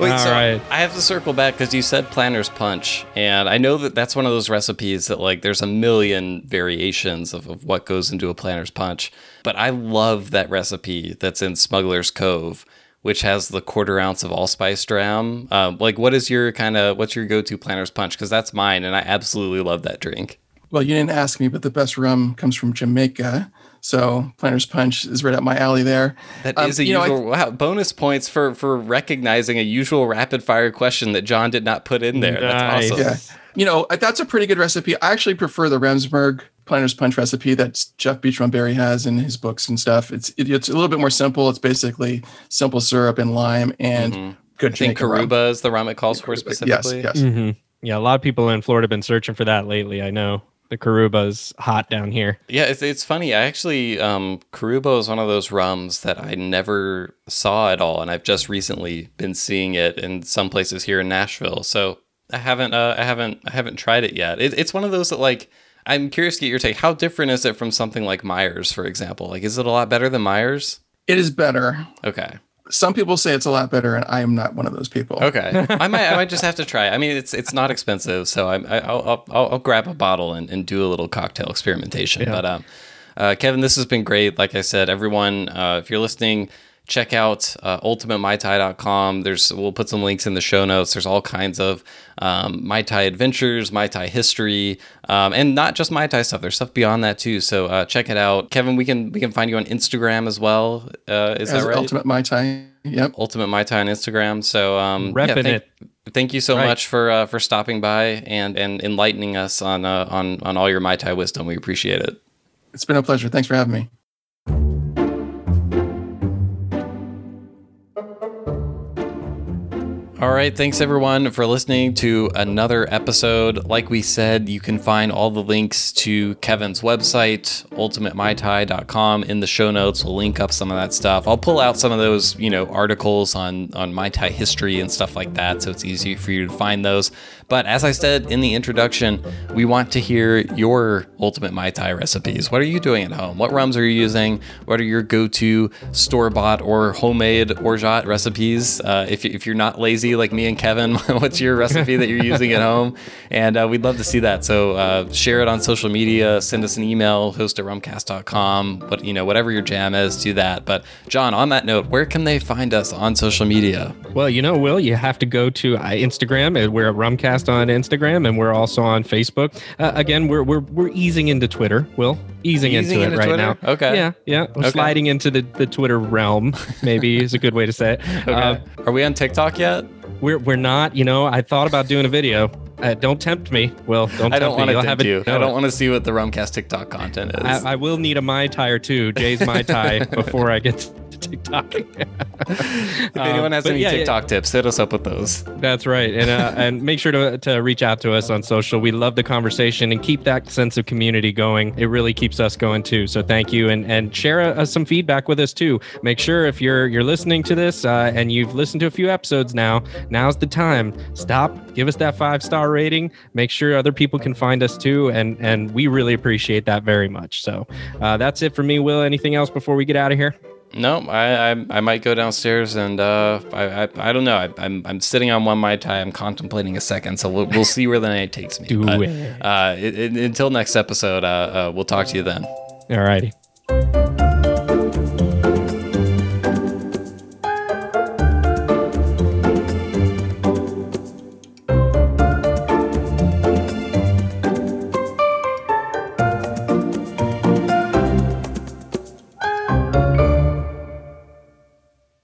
Wait, all so right. I have to circle back because you said Planter's Punch, and I know that's one of those recipes that, like, there's a million variations of what goes into a Planter's Punch, but I love that recipe that's in Smuggler's Cove, which has the 1/4 ounce of allspice dram. What's your go-to Planter's Punch? Because that's mine, and I absolutely love that drink. Well, you didn't ask me, but the best rum comes from Jamaica, so Planter's Punch is right up my alley there. That is a usual. Wow, bonus points for recognizing a usual rapid-fire question that John did not put in there. Nice. That's awesome. Yeah. That's a pretty good recipe. I actually prefer the Remsburg Planter's Punch recipe that Jeff Beach Rumberry has in his books and stuff. It's a little bit more simple. It's basically simple syrup and lime and good drink. I think Karuba is the rum it calls for specifically. Yes. Mm-hmm. Yeah, a lot of people in Florida have been searching for that lately, I know. The Karuba's hot down here. Yeah, it's funny. I actually, Karuba is one of those rums that I never saw at all, and I've just recently been seeing it in some places here in Nashville. So I haven't tried it yet. It's one of those that, like, I'm curious to get your take. How different is it from something like Myers, for example? Like, is it a lot better than Myers? It is better. Okay. Some people say it's a lot better, and I am not one of those people. Okay, I might just have to try. I mean, it's not expensive, so I'll grab a bottle and do a little cocktail experimentation. Yeah. But Kevin, this has been great. Like I said, everyone, if you're listening, check out UltimateMaiTai.com. We'll put some links in the show notes. There's all kinds of Mai Tai adventures, Mai Tai history, and not just Mai Tai stuff. There's stuff beyond that too. So check it out. Kevin, we can find you on Instagram as well. Is that right? Ultimate Mai Tai. Yep. Ultimate Mai Tai on Instagram. So thank you so much for stopping by and enlightening us on all your Mai Tai wisdom. We appreciate it. It's been a pleasure. Thanks for having me. All right, thanks everyone for listening to another episode. Like we said, you can find all the links to Kevin's website, ultimatemaitai.com, in the show notes. We'll link up some of that stuff. I'll pull out some of those, articles on Mai Tai history and stuff like that, so it's easy for you to find those. But as I said in the introduction, we want to hear your ultimate Mai Tai recipes. What are you doing at home? What rums are you using? What are your go-to store-bought or homemade orgeat recipes? If you're not lazy, like me and Kevin, what's your recipe that you're using at home? And we'd love to see that. So share it on social media, send us an email, host@rumcast.com, but whatever your jam is, do that. But John, on that note, where can they find us on social media? Well, Will, you have to go to Instagram, and we're at Rumcast on Instagram, and we're also on Facebook. Again, we're easing into Twitter, Will. Easing into it right Twitter? Now. Okay. Yeah. Okay. Sliding into the Twitter realm, maybe is a good way to say it. Okay. Are we on TikTok yet? We're not. I thought about doing a video. Don't tempt me, Will. I don't want to tempt you. I don't want to see what the Rumcast TikTok content is. I will need a Mai Tai or two, Jay's Mai Tai, before I get to TikTok. If anyone has any TikTok tips, hit us up with those. That's right. And and make sure to reach out to us on social. We love the conversation and keep that sense of community going. It really keeps us going too. So thank you. And share some feedback with us too. Make sure if you're listening to this and you've listened to a few episodes now, now's the time. Stop. Give us that 5-star rating. Make sure other people can find us too, and we really appreciate that very much. So that's it for me, Will. Anything else before we get out of here? No, I might go downstairs and I don't know. I'm sitting on one Mai Tai. I'm contemplating a second, so we'll see where the night takes me. Until next episode, we'll talk to you then. All righty.